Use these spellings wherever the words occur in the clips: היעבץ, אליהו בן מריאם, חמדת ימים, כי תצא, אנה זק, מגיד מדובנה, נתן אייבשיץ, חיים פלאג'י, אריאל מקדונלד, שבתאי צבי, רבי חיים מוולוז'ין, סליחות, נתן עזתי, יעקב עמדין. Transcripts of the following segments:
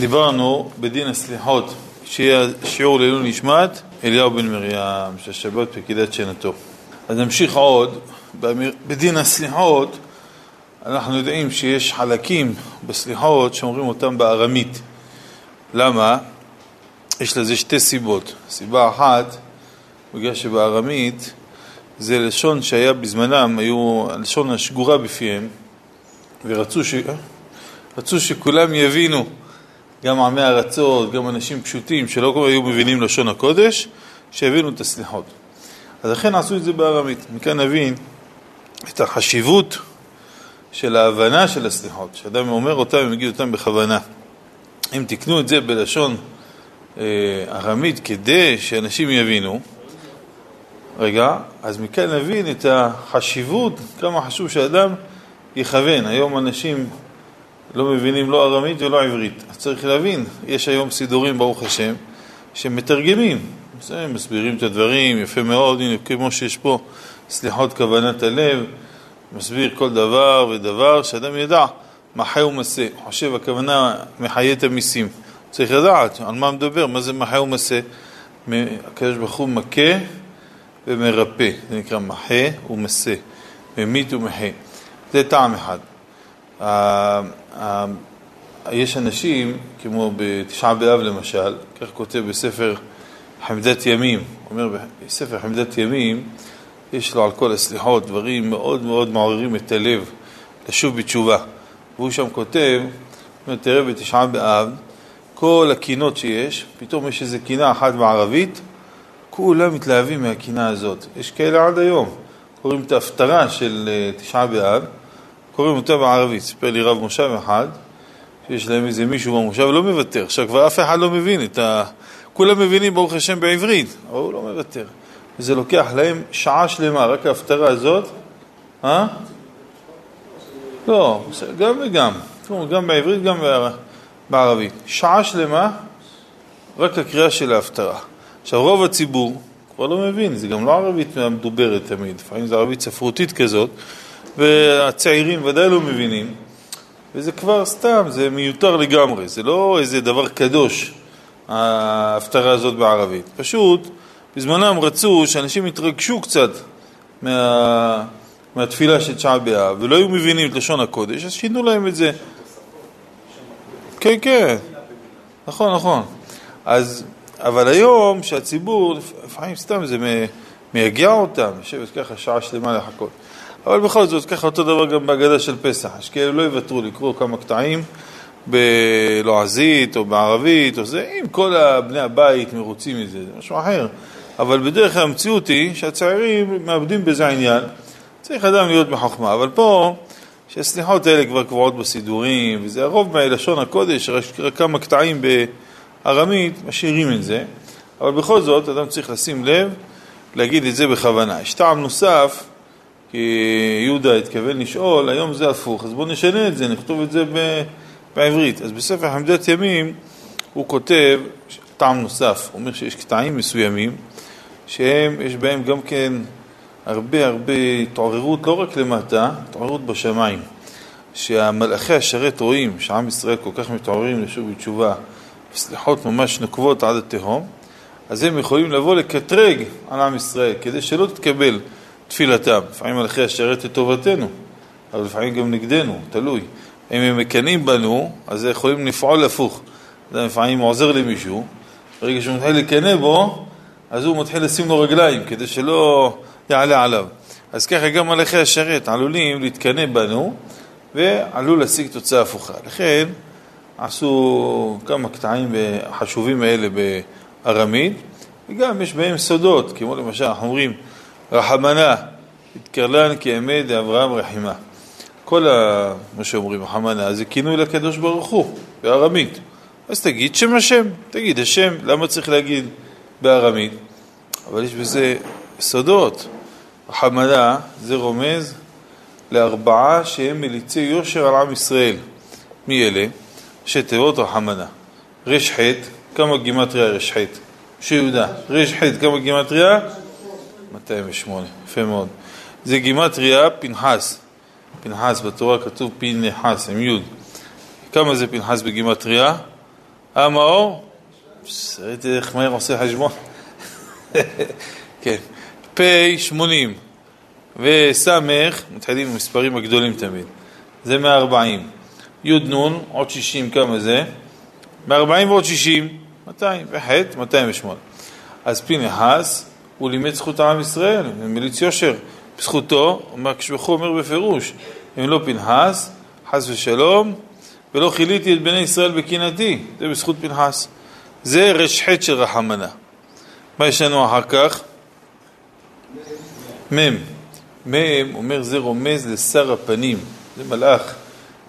דיברנו בדין הסליחות, שיהיה שיעור לעילוי נשמת אליהו בן מריאם, שהשבת פקידת שנתו. אז נמשיך עוד, בדין הסליחות אנחנו יודעים שיש חלקים בסליחות שאומרים אותם בארמית. למה? יש לזה שתי סיבות. סיבה אחת, בגלל שבארמית זה לשון שהיה בזמנם, היו לשון השגורה בפיהם, ורצו שכולם יבינו, גם עמי ארצות, גם אנשים פשוטים שלא כבר היו מבינים לשון הקודש, שהבינו את הסליחות. אז לכן עשו את זה בארמית. מכאן נבין את החשיבות של ההבנה של הסליחות, שאדם אומר אותם ומגיד אותם בכוונה. אם תקנו את זה בלשון ארמית כדי שאנשים יבינו, רגע, אז מכאן נבין את החשיבות, כמה חשוב שאדם יכוון. היום אנשים לא מבינים לא ארמית ולא עברית, אז צריך להבין. יש היום סידורים, ברוך השם, שמתרגמים, מסבירים את הדברים יפה מאוד, הנה, כמו שיש פה סליחות כוונת הלב, מסביר כל דבר ודבר, שאדם ידע מה חי ומסה, חושב הכוונה מחיית המיסים. צריך לדעת על מה מדבר, מה זה מחה ומסה. הקדוש ברוך הוא מכה ומרפא, זה נקרא מחה ומסה, ממית ומחה. זה טעם אחד. יש אנשים, כמו בתשעה באב למשל, כך כותב בספר חמדת ימים, אומר בספר חמדת ימים, יש לו על כל הסליחות דברים מאוד מאוד מעוררים את הלב, לשוב בתשובה. והוא שם כותב, תראה בתשעה באב, כל הקינות שיש, פתאום יש איזו קינה אחת בערבית, כולם מתלהבים מהקינה הזאת. יש כאלה עד היום, קוראים את ההפטרה של תשעה באב, קוראים אותה בערבית. ספר לי רב מושב אחד, שיש להם איזה מישהו במושב, לא מוותר. עכשיו כבר אף אחד לא מבין, כולם מבינים ברוך השם בעברית, אבל הוא לא מוותר. וזה לוקח להם שעה שלמה, רק ההפטרה הזאת, לא, גם וגם, גם בעברית, גם בערבית. שעה שלמה, רק הקריאה של ההפטרה. עכשיו רוב הציבור כבר לא מבין, זה גם לא ערבית מדוברת תמיד, לפעמים זה ערבית ספרותית כזאת, והצעירים ודאי לא מבינים, וזה כבר סתם, זה מיותר לגמרי, זה לא איזה דבר קדוש, ההפטרה הזאת בערבית. פשוט, בזמנם רצו שאנשים יתרגשו קצת מהתפילה של תשעה באב, ולא היו מבינים את לשון הקודש, אז שינו להם את זה. כן, כן. נכון, נכון. אז, אבל היום שהציבור, לפעמים סתם זה מייגע אותם, יושבת ככה שעה שלמה לחכות. אבל בכל זאת, ככה אותו דבר גם בהגדה של פסח. שכאילו לא יוותרו לקרוא כמה קטעים בלועזית או בערבית או זה, אם כל בני הבית מרוצים מזה, זה משהו אחר. אבל בדרך כלל המציאות היא שהצעירים מאבדים בזה עניין. צריך אדם להיות בחוכמה. אבל פה, שהסליחות האלה כבר קבועות בסידורים, וזה הרוב מהלשון הקודש, רק כמה קטעים בארמית, משאירים את זה. אבל בכל זאת, אדם צריך לשים לב, להגיד את זה בכוונה. יש טעם נוסף, כי יהודה התכוון לשאול, היום זה הפוך, אז בואו נשנה את זה, נכתוב את זה בעברית. אז בספר חמדת ימים, הוא כותב טעם נוסף, הוא אומר שיש קטעים מסוימים, שיש בהם גם כן הרבה התעוררות, לא רק למטה, התעוררות בשמיים, שהמלאכי השרת רואים שעם ישראל כל כך מתעוררים לשוב בתשובה, וסליחות ממש נוקבות עד התהום, אז הם יכולים לבוא לקטרג על עם ישראל, כדי שלא תתקבל תפילתם. לפעמים מלאכי השרת לטובתנו, אבל לפעמים גם נגדנו, תלוי. אם הם מקנים בנו, אז יכולים לפעול הפוך. לפעמים הוא עוזר למישהו, ברגע שהוא מתחיל לקנה בו, אז הוא מתחיל לשים לו רגליים, כדי שלא יעלה עליו. אז ככה גם מלאכי השרת עלולים להתקנה בנו, ועלול להשיג תוצאה הפוכה. לכן עשו כמה קטעים חשובים האלה בארמית, וגם יש בהם סודות, כמו למשל אנחנו אומרים, רחמנה, התקרלן כי עמד אברהם רחימה. כל מה שאומרים רחמנה זה כינוי לקדוש ברוך הוא, בארמית. אז תגיד שם השם, תגיד השם, למה צריך להגיד בארמית? אבל יש בזה סודות. רחמנה זה רומז לארבעה שהם מליצי יושר על עם ישראל. מי אלה? שתיבות רחמנה. רש חט, כמה גימטריה רש חט? שיודע, רש חט, כמה גימטריה? 208, יפה מאוד. זה גימטריה פנחס. פנחס בתורה כתוב פנחס, עם יוד. כמה זה פנחס בגימטריה? המאור, ראיתי איך מהר עושה חשבון, כן, פי 80 וסמך, מתחילים עם מספרים הגדולים תמיד, זה 140, יוד נון, עוד 60, כמה זה? 140 ועוד 60, 200, וחט, 208. אז פנחס, הוא לימד זכות העם ישראל, מליץ יושר, בזכותו, כשבחו אומר בפירוש, אם לא פנחס, חס ושלום, ולא חיליתי את בני ישראל בקינתי, זה בזכות פנחס. זה רשחת של רחמנה. מה יש לנו אחר כך? מם. מם אומר זה רומז לשר הפנים, זה מלאך.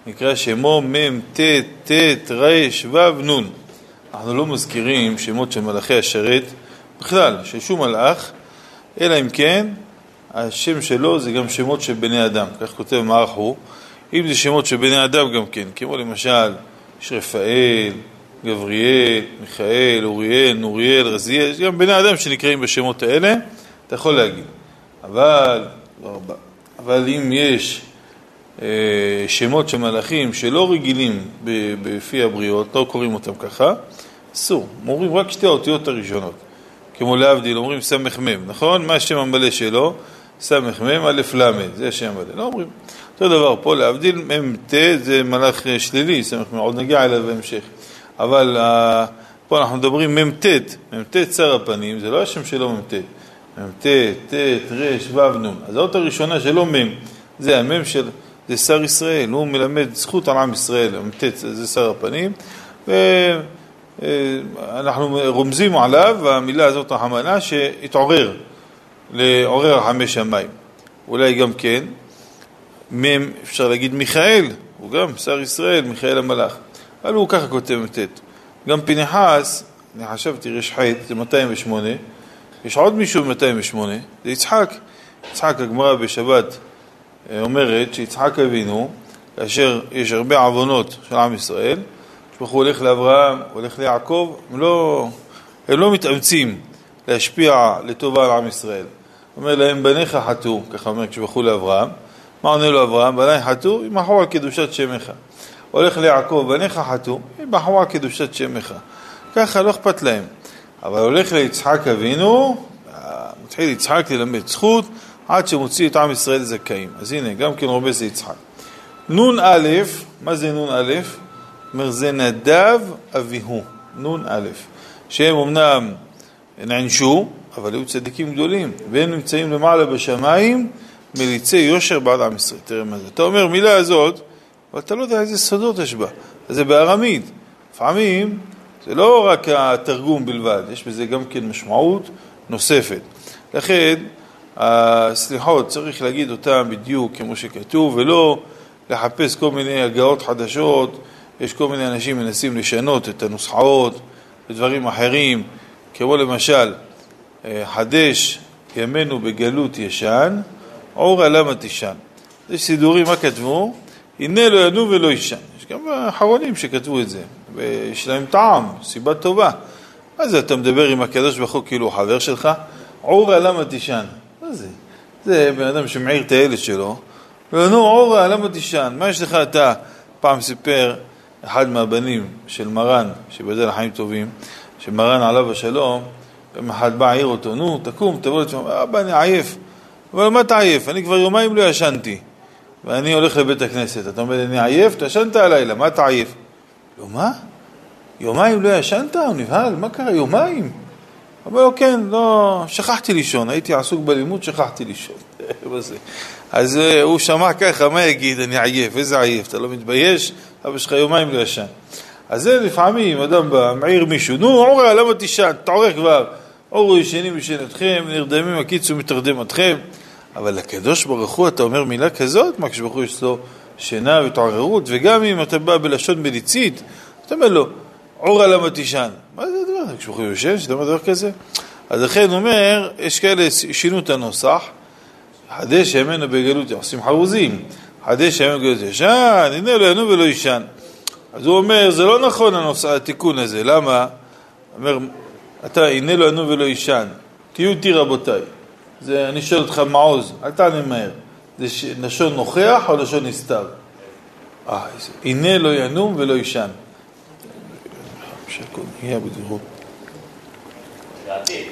נקרא שמו מם תת תת רש וו נון. אנחנו לא מזכירים שמות של מלאכי השרת בכלל, ששום מלאך, אלא אם כן, השם שלו זה גם שמות של בני אדם, כך כותב מערך הוא. אם זה שמות של בני אדם גם כן, כמו למשל, יש רפאל, גבריאל, מיכאל, אוריאל, נוריאל, רזיאל, יש גם בני אדם שנקראים בשמות האלה, אתה יכול להגיד. אבל אם יש שמות של מלאכים שלא רגילים בפי הבריאות, לא קוראים אותם ככה, אסור, אומרים רק שתי האותיות הראשונות. כמו להבדיל, אומרים סמך מם, נכון? מה השם המלא שלו? סמך מם, א' למד, זה השם המלא, לא אומרים. אותו דבר פה, להבדיל, מם ת, זה מלאך שלילי, סמך מם, עוד נגיע אליו בהמשך. אבל פה אנחנו מדברים מם ת, מם ת שר הפנים, זה לא השם שלו מם ת. מם ת, ת, רש, וו, נון. אז האות הראשונה שלו מם, זה המם של... זה שר ישראל, הוא מלמד זכות על עם ישראל, זה שר הפנים, ואנחנו רומזים עליו, והמילה הזאת החמנה, שהתעורר, לעורר חמי שמיים. אולי גם כן, אפשר להגיד מיכאל, הוא גם שר ישראל, מיכאל המלאך, אבל הוא ככה כותב מטט. גם פנחס, אני חשבתי רשחית, זה 208, יש עוד מישהו 208, זה יצחק, יצחק הגמרא בשבת, אומרת שיצחק אבינו, כאשר יש הרבה עוונות של עם ישראל, הוא הולך לאברהם, הולך ליעקב, הם לא מתאמצים להשפיע לטובה על עם ישראל. הוא אומר להם, בניך חטאו, ככה אומר כשבחו לאברהם, מה עונה לו אברהם? בני חטאו, ימחו על קדושת שמך. הולך ליעקב, בניך חטאו, ימחו על קדושת שמך. ככה לא אכפת להם. אבל הולך ליצחק אבינו, מתחיל יצחק ללמד זכות, עד שמוציא את עם ישראל זכאים. אז הנה, גם כן רובס זה יצחק. נון א', מה זה נון א'? אומר, זה נדב אביהו. נון א', שהם אמנם נענשו, אבל היו צדיקים גדולים, והם נמצאים למעלה בשמיים, מליצי יושר בעד עם ישראל. תראה מה זה. אתה אומר מילה הזאת, אבל אתה לא יודע איזה סודות יש בה. זה בארמית. לפעמים, זה לא רק התרגום בלבד, יש בזה גם כן משמעות נוספת. לכן, הסליחות צריך להגיד אותם בדיוק כמו שכתוב, ולא לחפש כל מיני הגאות חדשות. יש כל מיני אנשים מנסים לשנות את הנוסחאות ודברים אחרים, כמו למשל חדש ימינו בגלות ישן, עור למה תישן. יש סידורים, מה כתבו? הנה לא ינו ולא ישן. יש גם אחרונים שכתבו את זה, יש להם טעם, סיבה טובה. אז אתה מדבר עם הקדוש ברוך הוא כאילו חבר שלך, עור למה תישן. זה בן אדם שמעיר את הילד שלו, נו עורה, למה תישן? מה יש לך אתה? פעם סיפר אחד מהבנים של מרן, שבדל החיים טובים, שמרן עליו השלום, פעם אחד בא העיר אותו, נו תקום, תבוא לתשום, אבא אני עייף. אבל מה תעייף? אני כבר יומיים לא ישנתי, ואני הולך לבית הכנסת. אתה אומר, אני עייף? תשנת הלילה, מה תעייף? לא, מה? יומיים לא ישנת? הוא נבהל, מה קרה? יומיים? אבל לא כן, לא, שכחתי לישון, הייתי עסוק בלימוד, שכחתי לישון. אז הוא שמע ככה, מה יגיד, אני עייף, איזה עייף, אתה לא מתבייש, אבא שלך יומיים לא ישן. אז זה לפעמים, אדם בא, מעיר מישהו, נו, עורר, למה תישן, תעורר כבר, עורר ישנים ישנתכם, נרדמים הקיץ ומתרדמתכם. אבל לקדוש ברוך הוא, אתה אומר מילה כזאת, מה כשברוך הוא יש לו שינה ותעוררות, וגם אם אתה בא בלשון מליצית, אתה אומר לו, עורר, למה תישן? מה זה? כשבחור יושב, שדמה דבר כזה. אז לכן הוא אומר, יש כאלה שינו את הנוסח, חדש ימינו בגלות, עושים חרוזים, חדש ימינו בגלות ישן, הנה לא ינו ולא ישן. אז הוא אומר, זה לא נכון התיקון הזה, למה? אומר, אתה הנה לא ינו ולא ישן, תהיו תהי רבותיי, זה, אני שואל אותך מעוז, אל תענה מהר, זה לשון נוכח או לשון נסתר? הנה לא ינו ולא ישן. שהכל נהיה בדברו. זה עתיד.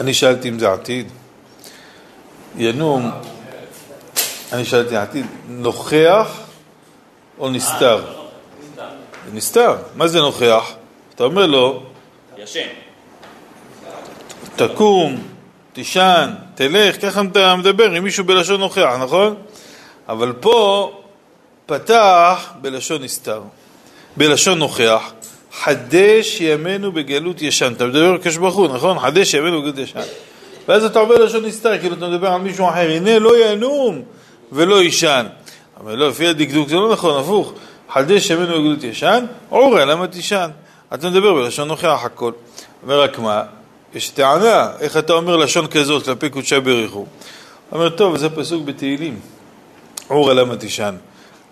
אני שאלתי אם זה עתיד. ינום, אני שאלתי עתיד, נוכח או נסתר? נסתר. מה זה נוכח? אתה אומר לו, ישן. תקום, תישן, תלך, ככה אתה מדבר עם מישהו בלשון נוכח, נכון? אבל פה פתח בלשון נסתר, בלשון נוכח, חדש ימינו בגלות ישן. אתה מדבר כשבחור, נכון? חדש ימינו בגלות ישן. ואז אתה עובר לשון נסתר, כאילו אתה מדבר על מישהו אחר, הנה לא ינום ולא ישן. אבל לא, לפי הדקדוק זה לא נכון, הפוך. חדש ימינו בגלות ישן, עורא, למה תישן? אתה מדבר בלשון נוכח הכל. ורק מה? יש טענה, איך אתה אומר לשון כזאת כלפי קודשי בריחו? אומר, טוב, זה פסוק בתהילים. עורא, למה תישן?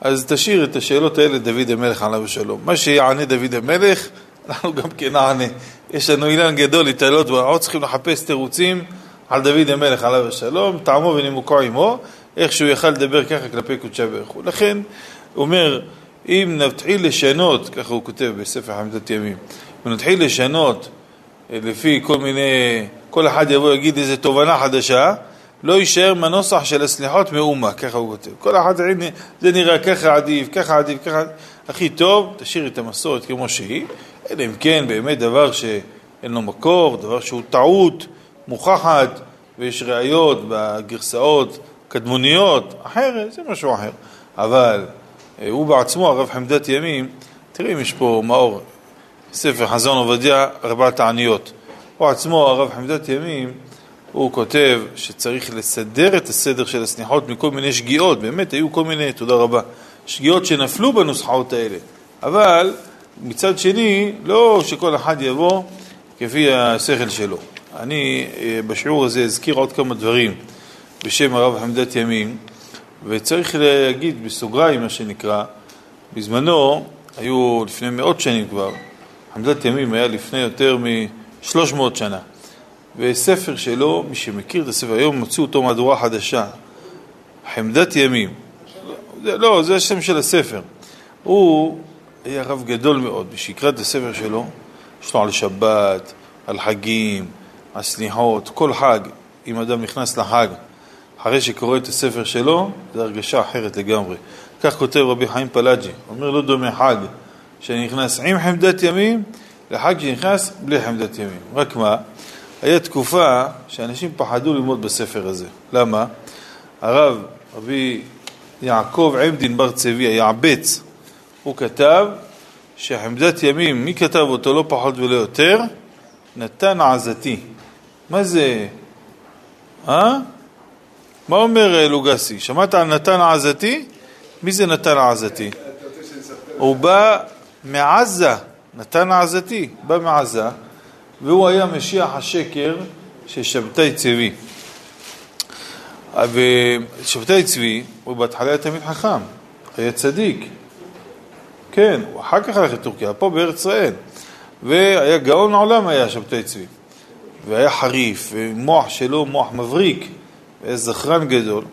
אז תשאיר את השאלות האלה דוד המלך עליו השלום. מה שיענה דוד המלך, אנחנו גם כן נענה. יש לנו אילן גדול להתעלות, ועוד צריכים לחפש תירוצים על דוד המלך עליו השלום, טעמו ונימוקו עמו, איך שהוא יכל לדבר ככה כלפי קודשי בריחו. לכן, הוא אומר, אם נתחיל לשנות, ככה הוא כותב בספר חמדת ימים, אם נתחיל לשנות לפי כל מיני, כל אחד יבוא יגיד איזו תובנה חדשה, לא יישאר מנוסח של הסליחות מאומה, ככה הוא כותב. כל אחד, הנה, זה נראה ככה עדיף, ככה עדיף, ככה עדיף. הכי טוב, תשאיר את המסורת כמו שהיא, אלא אם כן באמת דבר שאין לו מקור, דבר שהוא טעות, מוכחת, ויש ראיות בגרסאות קדמוניות, אחרת, זה משהו אחר. אבל הוא בעצמו, הרב חמדת ימים, תראי אם יש פה מאור, ספר חזון עובדיה, 4 תעניות. הוא עצמו, הרב חמדת ימים, הוא כותב שצריך לסדר את הסדר של הסניחות מכל מיני שגיאות, באמת היו כל מיני, תודה רבה, שגיאות שנפלו בנוסחאות האלה, אבל מצד שני, לא שכל אחד יבוא כפי השכל שלו. אני בשיעור הזה אזכיר עוד כמה דברים בשם הרב חמדת ימים, וצריך להגיד בסוגריים מה שנקרא, בזמנו, היו לפני מאות שנים כבר, חמדת ימים היה לפני יותר מ-300 שנה, וספר שלו, מי שמכיר את הספר, היום מצאו אותו מהדורה חדשה, חמדת ימים. לא, זה השם של הספר. הוא היה רב גדול מאוד, בשקרא את הספר שלו, יש לו על שבת, על חגים, על סליחות, כל חג, אם אדם נכנס לחג, אחרי שקורא את הספר שלו, זה הרגשה אחרת לגמרי. כך כותב רבי חיים פלאג'י, אומר לא דומה חג, שנכנס עם חמדת ימים, לחג שנכנס בלי חמדת ימים. רק מה? היה תקופה שאנשים פחדו ללמוד בספר הזה. למה? הרב, רבי יעקב עמדין בר צבי, היעבץ, הוא כתב שחמדת ימים, מי כתב אותו לא פחות ולא יותר? נתן עזתי. מה זה? מה אומר לוגסי? שמעת על נתן עזתי? מי זה נתן עזתי? הוא בא מעזה, נתן עזתי, בא מעזה, והוא היה משיח השקר של שבתאי צבי. שבתאי צבי הוא בהתחלה היה תמיד חכם, היה צדיק, כן, הוא אחר כך הלך לטורקיה, פה בארץ ישראל, והיה גאון העולם היה שבתאי צבי, והיה חריף, ומוח שלו מוח מבריק, והיה זכרן גדול,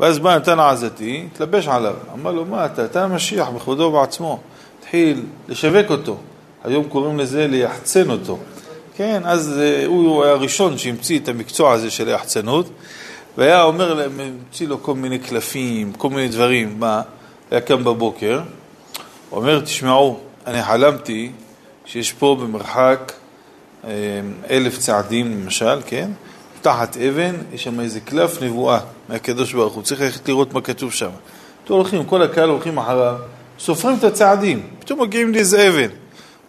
ואז בא נתן עזתי, התלבש עליו, אמר לו מה אתה המשיח בכבודו בעצמו, התחיל לשווק אותו, היום קוראים לזה ליחצן אותו, כן, אז הוא היה הראשון שהמציא את המקצוע הזה של היחצנות, והיה אומר להם, המציא לו כל מיני קלפים, כל מיני דברים, מה? היה קם בבוקר, אומר, תשמעו, אני חלמתי שיש פה במרחק 1,000 צעדים למשל, כן? תחת אבן, יש שם איזה קלף נבואה מהקדוש ברוך הוא, צריך ללכת לראות מה כתוב שם. כל הקהל הולכים אחריו, סופרים את הצעדים, פתאום מגיעים לאיזה אבן,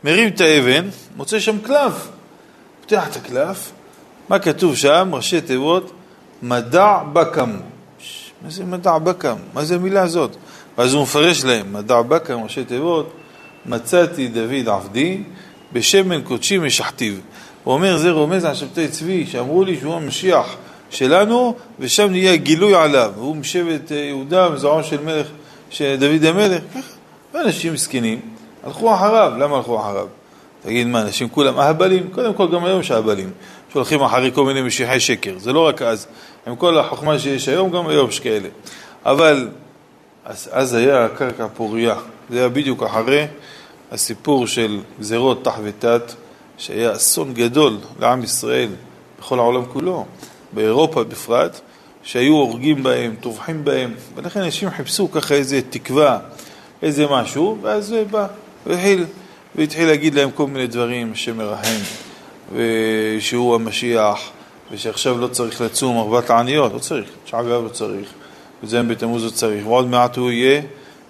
מרים את האבן, מוצא שם קלף, פותח את הקלף, מה כתוב שם? ראשי תיבות, מדע בקם. מה זה מדע בקם? מה זה המילה הזאת? ואז הוא מפרש להם, מדע בקם, ראשי תיבות, מצאתי דוד עבדי, בשמן קודשי משחתיו. הוא אומר, זה רומז על שבתאי צבי, שאמרו לי שהוא המשיח שלנו, ושם נהיה גילוי עליו, והוא משבט יהודה, מזרעו של מלך, שדוד המלך, ואנשים מסכנים, הלכו אחריו. למה הלכו אחריו? תגיד מה, אנשים כולם אהבלים? קודם כל גם היום יש אהבלים, שהולכים אחרי כל מיני משיחי שקר, זה לא רק אז, עם כל החוכמה שיש היום, גם היום יש כאלה. אבל אז היה קרקע פוריה, זה היה בדיוק אחרי הסיפור של גזירות תח ותת, שהיה אסון גדול לעם ישראל בכל העולם כולו, באירופה בפרט, שהיו הורגים בהם, טובחים בהם, ולכן אנשים חיפשו ככה איזה תקווה, איזה משהו, ואז זה בא, והתחיל להגיד להם כל מיני דברים שמרחם, ושהוא המשיח, ושעכשיו לא צריך לצום 4 העניות, לא צריך, 9 באב לא צריך, וזהם בתמוז לא צריך, ועוד מעט הוא יהיה,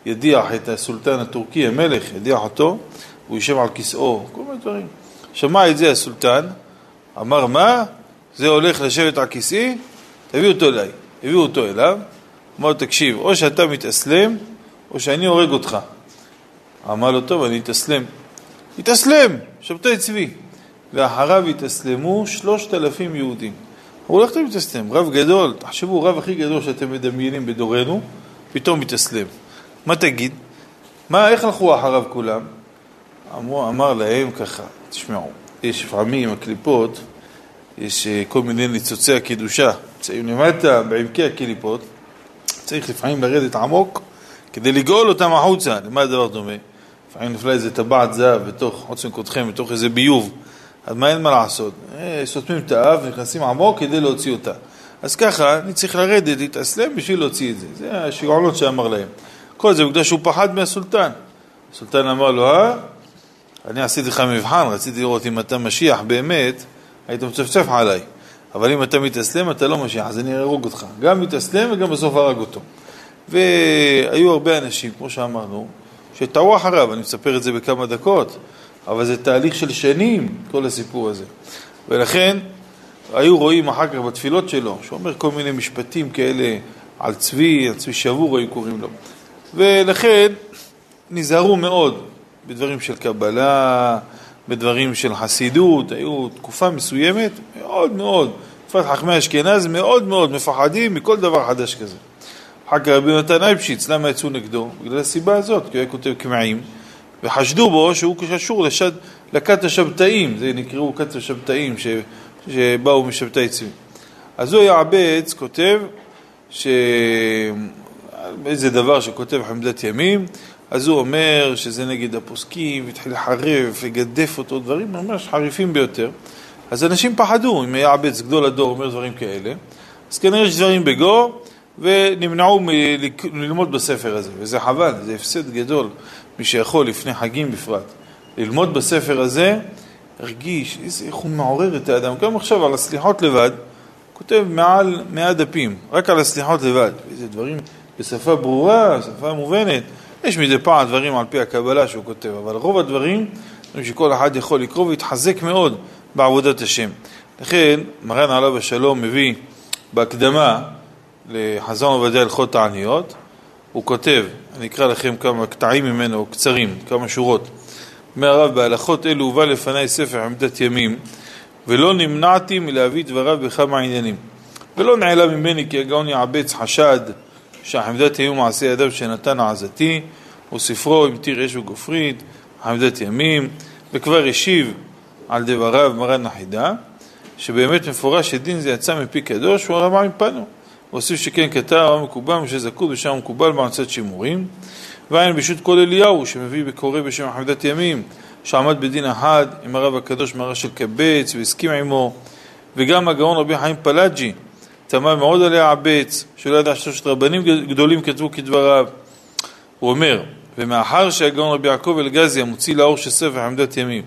ידיח את הסולטן הטורקי, המלך, ידיח אותו, הוא יישב על כיסאו, כל מיני דברים. שמע את זה הסולטן, אמר מה? זה הולך לשבת על כיסאי, תביאו אותו אליי, הביאו אותו אליו, אמר לו תקשיב, או שאתה מתאסלם, או שאני הורג אותך. אמר לו טוב, אני אתאסלם. התאסלם, שבתאי צבי. ואחריו התאסלמו 3,000 יהודים. הוא הולך להתאסלם, רב גדול, תחשבו, רב הכי גדול שאתם מדמיינים בדורנו, פתאום מתאסלם. מה תגיד? מה, איך הלכו אחריו כולם? אמר להם ככה, תשמעו, יש פעמים הקליפות, יש כל מיני ניצוצי הקדושה, צעים למטה בעמקי הקליפות, צריך לפעמים לרדת עמוק, כדי לגאול אותם החוצה. למה הדבר דומה? לפעמים נפלה איזה טבעת זהב בתוך עוצם קודכם, בתוך איזה ביוב, אז מה אין מה לעשות? סותמים את האב ונכנסים עמוק כדי להוציא אותה. אז ככה, אני צריך לרדת, להתאסלם בשביל להוציא את זה. זה השיגעונות שאמר להם. כל זה בגלל שהוא פחד מהסולטן. הסולטן אמר לו, אני עשיתי לך מבחן, רציתי לראות אם אתה משיח באמת, היית מצפצף עליי. אבל אם אתה מתאסלם, אתה לא משיח, אז אני ארוג אותך. גם מתאסלם וגם בסוף הרג אותו. והיו הרבה אנשים, כמו שאמרנו, שטעו אחריו, אני מספר את זה בכמה דקות, אבל זה תהליך של שנים, כל הסיפור הזה. ולכן, היו רואים אחר כך בתפילות שלו, שאומר כל מיני משפטים כאלה על צבי, על צבי שבור היו קוראים לו. ולכן, נזהרו מאוד בדברים של קבלה, בדברים של חסידות, היו תקופה מסוימת, מאוד מאוד, תקופת חכמי אשכנז, מאוד מאוד מפחדים מכל דבר חדש כזה. אחר כך רבי נתן אייבשיץ, למה יצאו נגדו? בגלל הסיבה הזאת, כי הוא היה כותב כמעים, וחשדו בו שהוא קשור לכת השבתאים, זה נקראו כת השבתאים שבאו משבתאי צבי. אז הוא היעבץ כותב, איזה דבר שכותב חמדת ימים, אז הוא אומר שזה נגד הפוסקים, והתחיל לחרף, וגדף אותו, דברים ממש חריפים ביותר. אז אנשים פחדו, אם היעבץ גדול הדור אומר דברים כאלה, אז כנראה יש דברים בגור, ונמנעו ללמוד בספר הזה, וזה חבל, זה הפסד גדול, מי שיכול לפני חגים בפרט, ללמוד בספר הזה, הרגיש איך הוא מעורר את האדם, גם עכשיו על הסליחות לבד, כותב מעל 100 דפים, רק על הסליחות לבד, איזה דברים בשפה ברורה, שפה מובנת, יש מדי פעם דברים על פי הקבלה שהוא כותב, אבל רוב הדברים, שכל אחד יכול לקרוא והתחזק מאוד בעבודת השם. לכן, מרן עליו השלום מביא בהקדמה, לחזן עובדיה הלכות העניות, הוא כותב, אני אקרא לכם כמה קטעים ממנו, קצרים, כמה שורות, מהרב בהלכות אלו הובא לפני ספר עמדת ימים, ולא נמנעתי מלהביא דבריו בכמה עניינים, ולא נעלה ממני כי הגאון יעבץ חשד, שהחמדת ימים מעשה ידיו שנתן עזתי, וספרו אם תיר אש וגופרית, חמדת ימים, וכבר השיב על דבריו מרן החידה, שבאמת מפורש שדין זה יצא מפי קדוש, הוא הרמה מפנו. ועושים שכן כתב המקובל משזקו בשם המקובל במעצת שימורים, ואין בישות כל אליהו שמביא בקורא בשם חמדת ימים, שעמד בדין אחד עם הרב הקדוש מראה של קבץ והסכים עמו, וגם הגאון רבי חיים פלאג'י, תמה מאוד על היעבץ, שלא ידע ששת רבנים גדולים כתבו כדבריו. הוא אומר, ומאחר שהגאון רבי יעקב אלגזי המוציא לאור של ספר חמדת ימים,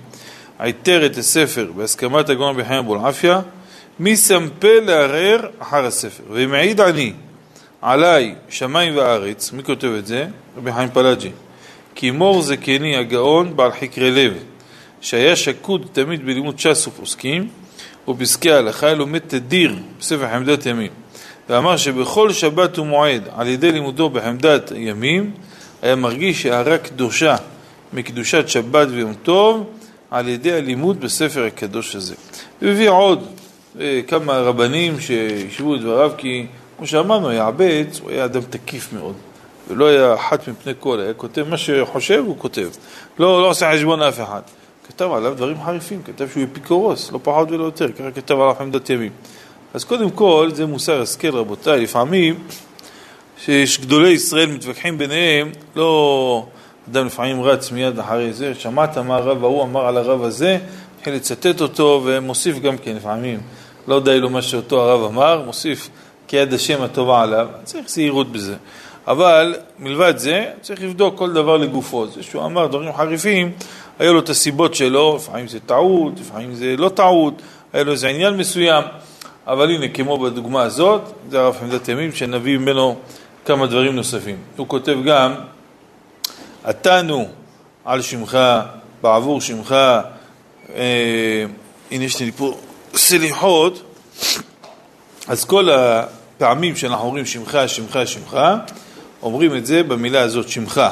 היתר את הספר בהסכמת הגאון רבי חיים בולעפיה, מי סמפה לערער אחר הספר, ומעיד אני, עליי, שמיים וארץ, מי כותב את זה? רבי חיים פלאג'י. כי מור זקני הגאון בעל חקרי לב, שהיה שקוד תמיד בלימוד ש"ס ופוסקים, ובפסקי ההלכה לומד תדיר בספר חמדת ימים, ואמר שבכל שבת ומועד על ידי לימודו בחמדת ימים, היה מרגיש שהערה קדושה מקדושת שבת ויום טוב, על ידי הלימוד בספר הקדוש הזה. ובביא עוד, כמה רבנים שישבו את דבריו, כי כמו שאמרנו, יעבץ, הוא היה אדם תקיף מאוד, ולא היה אחת מפני כל, היה כותב מה שחושב, הוא כותב, לא עושה חשבון אף אחד, כתב עליו דברים חריפים, כתב שהוא אפיקורוס, לא פחות ולא יותר, ככה כתב עליו חמדת ימים. אז קודם כל, זה מוסר השכל רבותיי, לפעמים שגדולי ישראל מתווכחים ביניהם, לא אדם לפעמים רץ מיד אחרי זה, שמעת מה הרב ההוא אמר על הרב הזה, התחיל לצטט אותו ומוסיף גם כן לפעמים. לא די לו מה שאותו הרב אמר, מוסיף כיד השם הטובה עליו. צריך זהירות בזה. אבל מלבד זה, צריך לבדוק כל דבר לגופו. זה שהוא אמר דברים חריפים, היה לו את הסיבות שלו, לפעמים זה טעות, לפעמים זה לא טעות, היה לו איזה עניין מסוים. אבל הנה, כמו בדוגמה הזאת, זה הרב חמדת ימים, שנביא ממנו כמה דברים נוספים. הוא כותב גם, עתנו על שמך, בעבור שמך, הנה יש לי פה סליחות, אז כל הפעמים שאנחנו אומרים שמך, שמך, שמך, אומרים את זה במילה הזאת, שמך,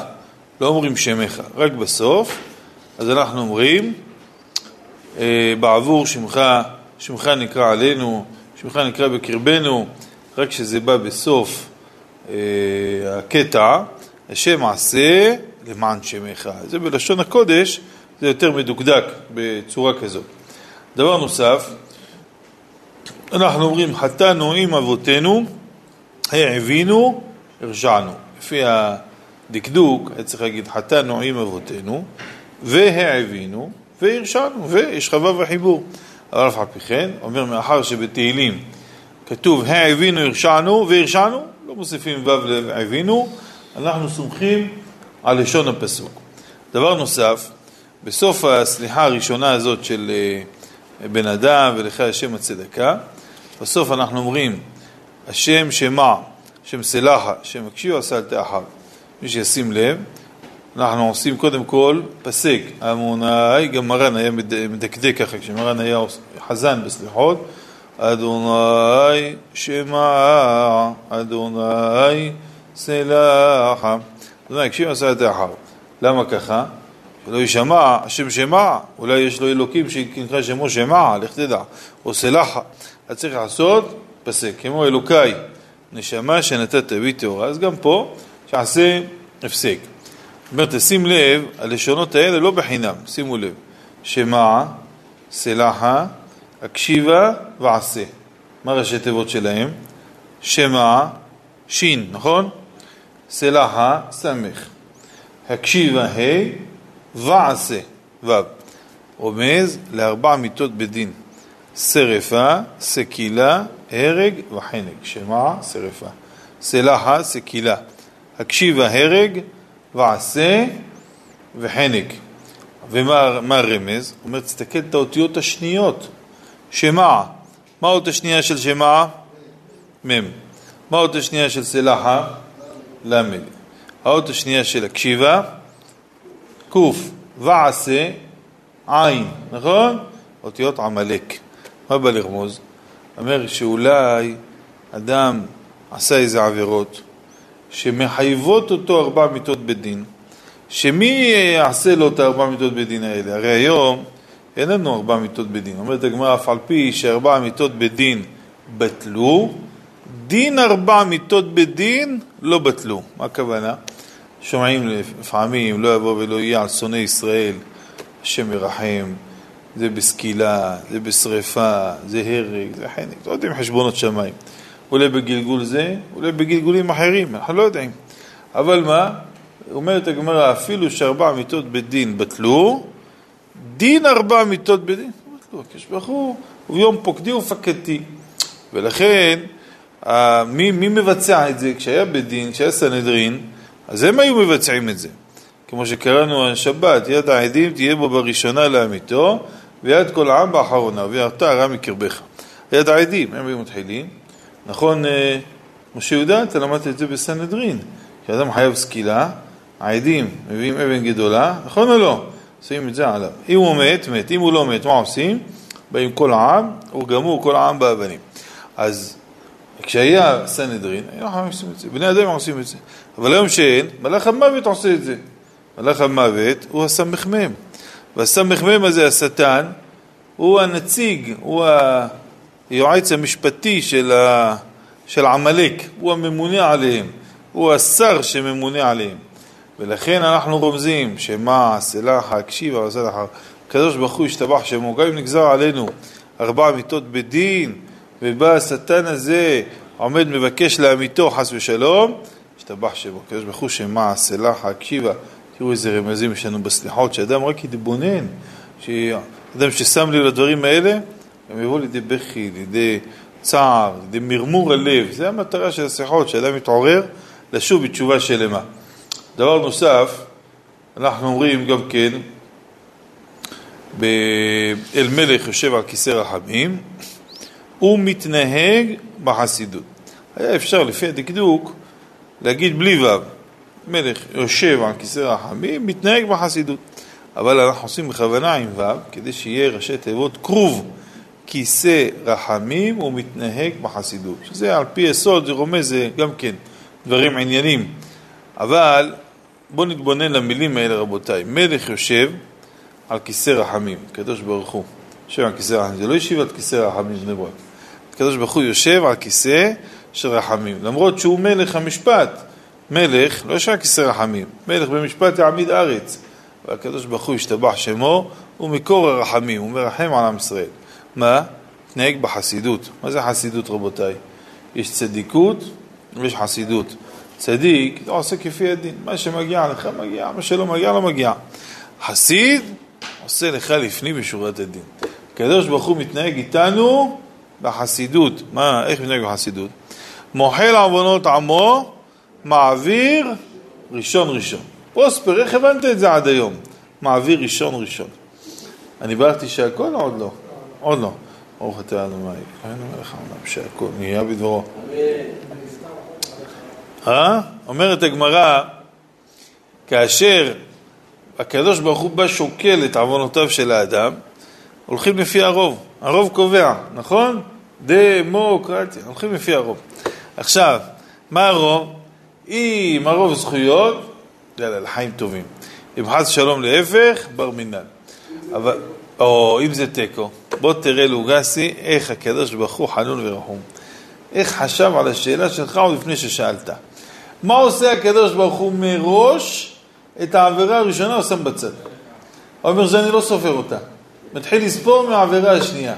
לא אומרים שמך, רק בסוף, אז אנחנו אומרים, בעבור שמך, שמך נקרא עלינו, שמך נקרא בקרבנו, רק שזה בא בסוף הקטע, השם עשה למען שמך. זה בלשון הקודש, זה יותר מדוקדק בצורה כזאת. דבר נוסף, אנחנו אומרים, חטאנו עם אבותינו, העבינו, הרשענו. לפי הדקדוק, צריך להגיד, חטאנו עם אבותינו, והעבינו, והרשענו, ויש חווה וחיבור. אבל אף פי כן, אומר מאחר שבתהילים כתוב, העבינו, הרשענו, והרשענו, לא מוסיפים וו לעבינו, אנחנו סומכים על לשון הפסוק. דבר נוסף, בסוף הסליחה הראשונה הזאת של בן אדם ולך השם הצדקה, בסוף אנחנו אומרים, השם שמע, השם סלחה, השם הקשיב עשלת אחר. מי שישים לב, אנחנו עושים קודם כל פסק. אמוני, גם מרן היה מדקדק ככה, כשמרן היה חזן בסליחות, אדוני שמע, אדוני סלחה. אדוני הקשיב עשלת אחר. למה ככה? שלא ישמע, השם שמע, אולי יש לו אלוקים שכנכה שמו שמע, לך תדע, או סלחה. אז צריך לעשות פסק, כמו אלוקיי, נשמה שנתת בי תורה, אז גם פה, שעשה הפסק. זאת אומרת, שים לב, הלשונות האלה לא בחינם, שימו לב, שמע, סלחה, הקשיבה ועשה. מה ראשי תיבות שלהם? שמע, שין, נכון? סלחה, סמך. הקשיבה, ה' ועשה, ו' רומז לארבע מיתות בדין, שרפה, סקילה, הרג וחנק. שמע, שרפה, סלחה, סקילה, הקשיבה, הרג ועשה וחנק. ומה הרמז? הוא אומר, תסתכל את האותיות השניות. שמע, מה האות השנייה של שמע? מם. מה האות השנייה של סלחה? למד. האות השנייה של הקשיבה? קוף. ועשה, עין, נכון? אותיות עמלק. מה בא לרמוז? אומר שאולי אדם עשה איזה עבירות שמחייבות אותו ארבע מיתות בדין. שמי עשה לו את ארבע מיתות בדין האלה? הרי היום אין לנו ארבע מיתות בדין. אומרת הגמרא, אף על פי שארבע מיתות בדין בטלו, דין ארבע מיתות בדין לא בטלו. מה הכוונה? שומעים לפעמים, לא יבוא ולא יהיה על שונא ישראל, השם ירחם, זה בסקילה, זה בשריפה, זה הרג, זה חנק, לא יודעים חשבונות שמיים. אולי בגלגול זה, אולי בגלגולים אחרים, אנחנו לא יודעים. אבל מה? אומרת הגמרא, אפילו שארבע מיתות בדין בטלו, דין ארבע מיתות בדין, בטלו, כשבחו, וביום פוקדי ופקתי. ולכן, מי מבצע את זה? כשהיה בדין, כשהיה סנהדרין, אז הם היו מבצעים את זה. כמו שקראנו על שבת, יד העדים תהיה בו בראשונה לעמיתו, ויד כל העם באחרונה, ויראת הרע מקרבך. יד העדים, הם היו מתחילים. נכון, משה יהודה, אתה למדת את זה בסנהדרין. כשאדם חייב סקילה, העדים מביאים אבן גדולה, נכון או לא? עושים את זה עליו. אם הוא מת, מת. אם הוא לא מת, מה עושים? באים כל העם, וגמור כל העם באבנים. אז כשהיה סנהדרין, אנחנו עושים את זה, בני אדם עושים את זה. אבל היום שאין, מלאך המוות עושה את זה. מלאך המוות הוא הסמ"ם. והסמ"ם הזה, השטן, הוא הנציג, הוא היועץ המשפטי של עמלק, הוא הממונה עליהם, הוא השר שממונה עליהם. ולכן אנחנו רומזים, שמה, סלחה, הקשיבה, וסלחה, הקדוש ברוך הוא השתבח שמו, גם אם נגזר עלינו ארבע מיתות בדין, ובא השטן הזה, עומד מבקש לעמיתו חס ושלום, השתבח שבו, קדוש ברוך הוא שמע, סלחה, הקשיבה, תראו איזה רמזים יש לנו בסליחות, שאדם רק יתבונן, שאדם ששם לי לדברים האלה, הם יבוא לידי בכי, לידי צער, לידי מרמור הלב. זה המטרה של הסליחות, שאדם מתעורר לשוב בתשובה שלמה. דבר נוסף, אנחנו אומרים גם כן, אל מלך יושב על כיסא רחמים, ומתנהג בחסידות. היה אפשר לפי הדקדוק להגיד בלי וו, מלך יושב על כיסא רחמים, מתנהג בחסידות. אבל אנחנו עושים בכוונה עם וו, כדי שיהיה ראשי תיבות קרוב כיסא רחמים ומתנהג בחסידות. שזה על פי יסוד, זה רומז גם כן דברים עניינים. אבל בואו נתבונן למילים האלה רבותיי. מלך יושב על כיסא רחמים, הקדוש ברוך הוא. יושב על כיסא רחמים, זה לא ישיב על כיסא רחמים, זה נברא. הקדוש ברוך הוא יושב על כיסא של רחמים, למרות שהוא מלך המשפט. מלך לא יושב על כיסא רחמים, מלך במשפט יעמיד ארץ. והקדוש ברוך הוא ישתבח שמו, הוא מקור הרחמים, הוא מרחם על עם ישראל. מה? תנהג בחסידות. מה זה חסידות רבותיי? יש צדיקות ויש חסידות. צדיק עושה כפי הדין, מה שמגיע לך מגיע, מה שלא מגיע לא מגיע. חסיד עושה לך לפני בשורת הדין. הקדוש ברוך הוא מתנהג איתנו בחסידות. מה? איך מתנהג בחסידות? מוחל עוונות עמו, מעביר ראשון ראשון. פרוספר, איך הבנת את זה עד היום? מעביר ראשון ראשון. אני בארתי שהכל או עוד לא? עוד לא. אורך אתה אנו מהי. אני אומר לך עולם שהכל נהיה בדברו. אומרת הגמרא, כאשר הקדוש ברוך הוא בא שוקל את עוונותיו של האדם, הולכים לפי הרוב. הרוב קובע, נכון? דמוקרטיה, הולכים לפי הרוב. עכשיו, מה הרוב? אם הרוב זכויות, יאללה, לחיים טובים. אם חס שלום להפך, בר מינן. אבל, או אם זה תיקו, בוא תראה לוגסי איך הקדוש ברוך הוא חנון ורחום. איך חשב על השאלה שלך עוד לפני ששאלת. מה עושה הקדוש ברוך הוא מראש? את העבירה הראשונה הוא שם בצד. הוא אומר שאני לא סופר אותה. מתחיל לספור מהעבירה השנייה.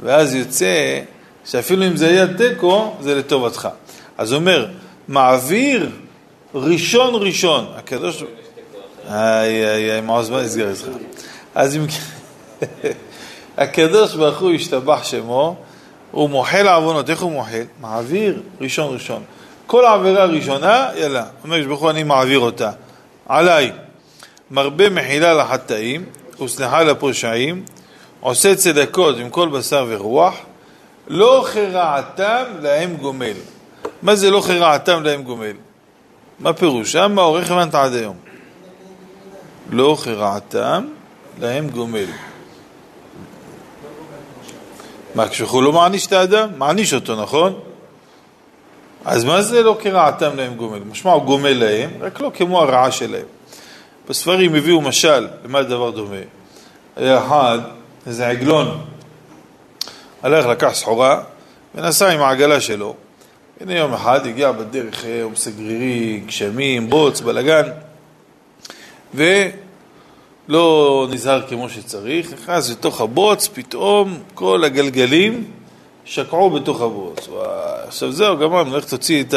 ואז יוצא שאפילו אם זה היה תיקו, זה לטובתך. אז הוא אומר, מעביר ראשון ראשון. הקדוש... איי, מעוז מה נסגר איתך? אז אם... הקדוש ברוך הוא ישתבח שמו, הוא מוחל העוונות. איך הוא מוחל? מעביר ראשון ראשון. כל העבירה הראשונה, יאללה, אומר ברוך הוא אני מעביר אותה. עליי, מרבה מחילה לחטאים, וסליחה לפושעים, עושה צדקות עם כל בשר ורוח, לא חרעתם להם גומל. מה זה לא חרעתם להם גומל? מה פירוש? מה עורך הבנת עד היום? לא חרעתם להם גומל. מה, כשהוא לא מעניש את האדם? מעניש אותו, נכון? אז מה זה לא כרעתם להם גומל? משמע הוא גומל להם, רק לא כמו הרעה שלהם. בספרים הביאו משל, למה הדבר דומה? היה אחד, איזה עגלון, הלך לקח סחורה, ונסע עם העגלה שלו. הנה יום אחד הגיע בדרך, יום סגרירי, גשמים, בוץ, בלגן, ולא נזהר כמו שצריך, נכנס לתוך הבוץ, פתאום כל הגלגלים, שקעו בתוך הבוץ. עכשיו זהו, גמר, נלך תוציא את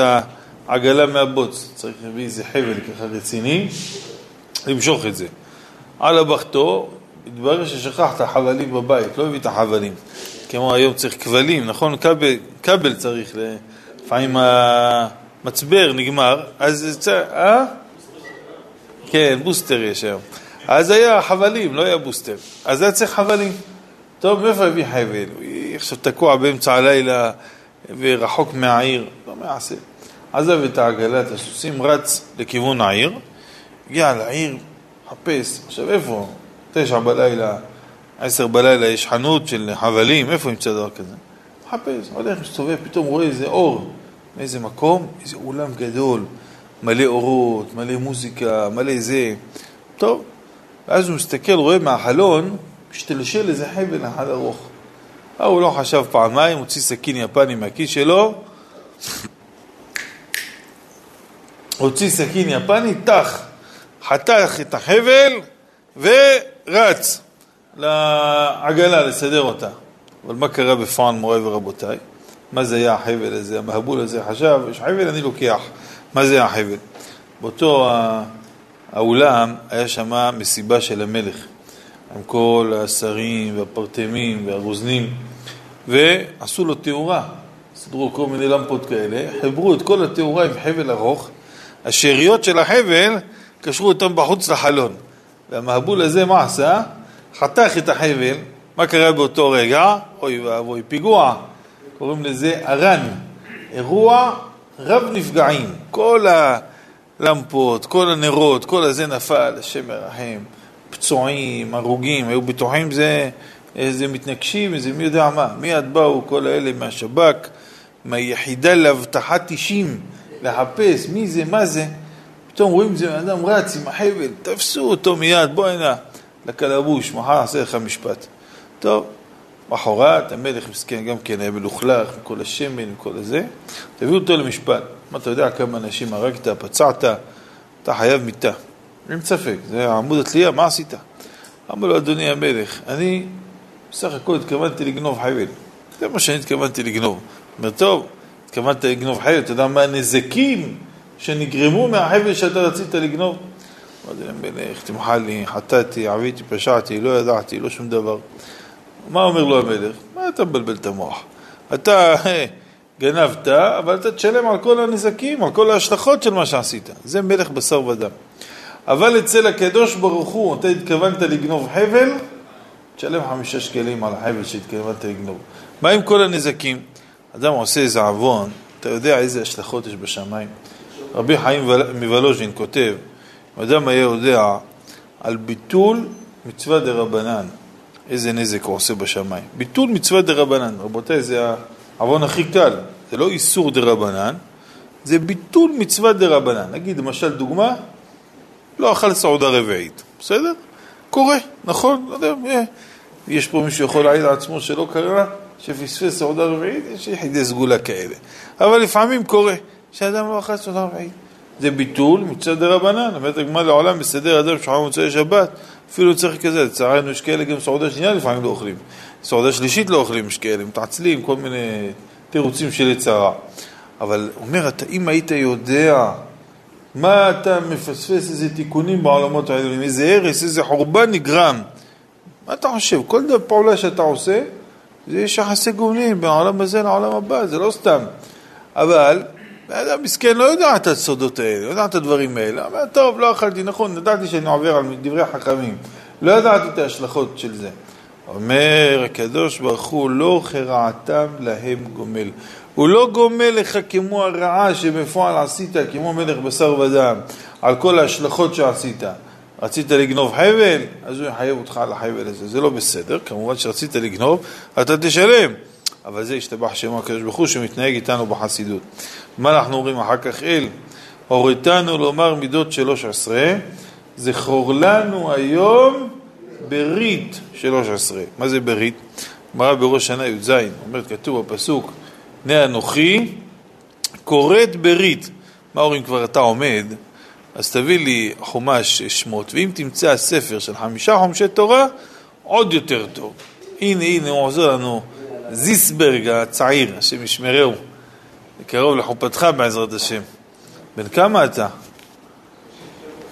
העגלה מהבוץ. צריך להביא איזה חבל ככה רציני, למשוך את זה. על הבחתו, התברר ששכח את החבלים בבית, לא הביא את החבלים. כמו היום צריך כבלים, נכון? כבל צריך, לפעמים המצבר נגמר, אז צריך, כן, בוסטר יש היום. אז היה חבלים, לא היה בוסטר. אז היה צריך חבלים. טוב, מאיפה הביא חבל? עכשיו תקוע באמצע הלילה ורחוק מהעיר, לא מעשה. עזב את העגלת הסוסים, רץ לכיוון העיר, הגיע לעיר, חפש, עכשיו איפה? 9 בלילה, 10 בלילה יש חנות של חבלים, איפה ימצא דבר כזה? חפש, הולך, מסתובב, פתאום רואה איזה אור, מאיזה מקום, איזה אולם גדול, מלא אורות, מלא מוזיקה, מלא זה. טוב, ואז הוא מסתכל, רואה מהחלון, כשתלשל איזה חבל אחד ארוך. הוא לא חשב פעמיים, הוציא סכין יפני מהכיס שלו, הוציא סכין יפני, חתך את החבל, ורץ לעגלה לסדר אותה. אבל מה קרה בפעם מורי ורבותיי? מה זה היה החבל הזה? המהבול הזה חשב, יש חבל, אני לוקח. מה זה היה החבל? באותו האולם היה שמה מסיבה של המלך, עם כל השרים והפרטמים והרוזנים, ועשו לו תאורה, סדרו כל מיני למפות כאלה, חברו את כל התאורה עם חבל ארוך, השאריות של החבל קשרו אותם בחוץ לחלון, והמהבול הזה מה עשה? חתך את החבל. מה קרה באותו רגע? אוי ואבוי, פיגוע, קוראים לזה ארן, אירוע רב נפגעים, כל הלמפות, כל הנרות, כל הזה נפל, השם מרחם, פצועים, הרוגים, היו בטוחים זה, איזה מתנגשים, איזה מי יודע מה, מיד באו כל האלה מהשבק, מהיחידה להבטחת אישים, לחפש מי זה, מה זה, פתאום רואים זה אדם רץ עם החבל, תפסו אותו מיד, בוא הנה, לקלבוש, מחר עשה לך משפט, טוב, מחרת, המלך מסכן גם כן היה מלוכלך, מכל השמן, מכל הזה, תביאו אותו למשפט, מה אתה יודע כמה אנשים הרגת, פצעת, אתה חייב מיטה, אין ספק, זה עמוד התלייה, מה עשית? אמר לו, אדוני המלך, אני בסך הכל התכוונתי לגנוב חבל, זה מה שאני התכוונתי לגנוב, אומר טוב, התכוונת לגנוב חבל, אתה יודע מה הנזקים שנגרמו מהחבל שאתה רצית לגנוב? אדוני המלך, תמחה לי, חטאתי, עביתי, פשעתי, לא ידעתי, לא שום דבר. מה אומר לו המלך? מה אתה מבלבל את המוח? אתה גנבת, אבל אתה תשלם על כל הנזקים, על כל ההשלכות של מה שעשית. זה מלך בשר ודם. אבל אצל הקדוש ברוך הוא, אתה התכוונת לגנוב חבל, תשלם 5 שקלים על החבל שהתכוונת לגנוב. מה עם כל הנזקים? אדם עושה איזה עוון, אתה יודע איזה השלכות יש בשמיים. רבי חיים מוולוז'ין כותב, אדם היה יודע על ביטול מצווה דרבנן, איזה נזק הוא עושה בשמיים. ביטול מצווה דרבנן, רבותיי, זה העוון הכי קל, זה לא איסור דרבנן, זה ביטול מצווה דרבנן. נגיד, למשל, דוגמה, לא אכל סעודה רביעית, בסדר? קורה, נכון? יש פה מישהו יכול להעיד עצמו שלא קרה, שפספס סעודה רביעית, יש יחידי סגולה כאלה. אבל לפעמים קורה שאדם לא אכל סעודה רביעית. זה ביטול מצווה דרבנן, באמת הגמל לעולם מסדר אדם שחור מוצאי שבת, אפילו צריך כזה, לצערנו יש כאלה גם סעודה שנייה לפעמים לא אוכלים, סעודה שלישית לא אוכלים, יש כאלה, מתעצלים, כל מיני תירוצים של צרה. אבל אומר, אם היית יודע מה אתה מפספס, איזה תיקונים בעולמות העליונים, איזה הרס, איזה חורבן נגרם, מה אתה חושב? כל פעולה שאתה עושה, זה יש יחסי גומלין, בין העולם הזה לעולם הבא, זה לא סתם. אבל האדם מסכן לא יודע את הסודות האלה, לא יודע את הדברים האלה, אבל טוב, לא אכלתי, נכון, נדעתי שאני עובר על דברי חכמים, לא ידעתי את ההשלכות של זה. אומר הקדוש ברוך הוא, לא חרעתם להם גומל. הוא לא גומל לך כמו הרעה שבפועל עשית, כמו מלך בשר ודם, על כל ההשלכות שעשית. רצית לגנוב חבל, אז הוא יחייב אותך על החבל הזה, זה לא בסדר, כמובן שרצית לגנוב, אתה תשלם. אבל זה השתבח שם הקדוש ברוך הוא שמתנהג איתנו בחסידות. מה אנחנו אומרים אחר כך? אל הוריתנו לומר מידות 13, זכור לנו היום ברית 13. מה זה ברית? מראה בראש שנה י"ז, אומרת כתוב בפסוק, נה אנוכי קוראת ברית. מה אומרים כבר אתה עומד? אז תביא לי חומש שמות, ואם תמצא ספר של 5 חומשי תורה, עוד יותר טוב. הנה הוא עוזר לנו זיסברג הצעיר, השם ישמרהו, קרוב לחופתך בעזרת השם. בן כמה אתה?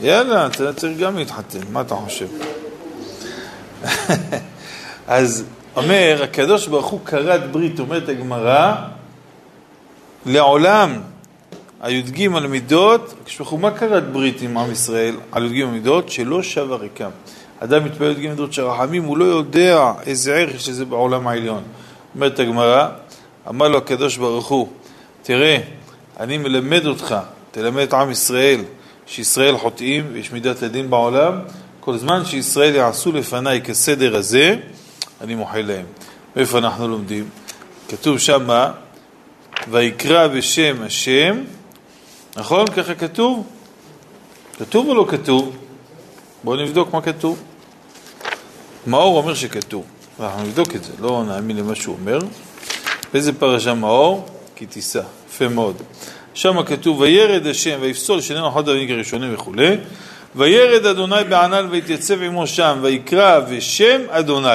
יאללה, אתה צריך גם להתחתן, מה אתה חושב? אז אומר, הקדוש ברוך הוא קראת ברית, אומרת הגמרא, לעולם, הי"ג על מידות, כשברוך הוא מה קראת ברית עם עם ישראל, על י"ג על מידות, שלא שווה ריקם. אדם מתפלל י"ג על מידות שרחמים, הוא לא יודע איזה ערך שזה בעולם העליון. אומרת הגמרא, אמר לו הקדוש ברוך הוא, תראה, אני מלמד אותך, תלמד את עם ישראל, שישראל חוטאים ויש מידת הדין בעולם, כל זמן שישראל יעשו לפניי כסדר הזה, אני מוחל להם. ואיפה אנחנו לומדים? כתוב שמה, ויקרא בשם השם, נכון? ככה כתוב? כתוב או לא כתוב? בואו נבדוק מה כתוב. מאור אומר שכתוב. אנחנו נבדוק את זה, לא נאמין למה שהוא אומר. באיזה פרשה מאור? כי תיסע, יפה מאוד. שם כתוב, וירד השם, ויפסול שני אחד אבנים כראשונים וכו'. וירד אדוני בענן ויתייצב עמו שם, ויקרא ושם אדוני.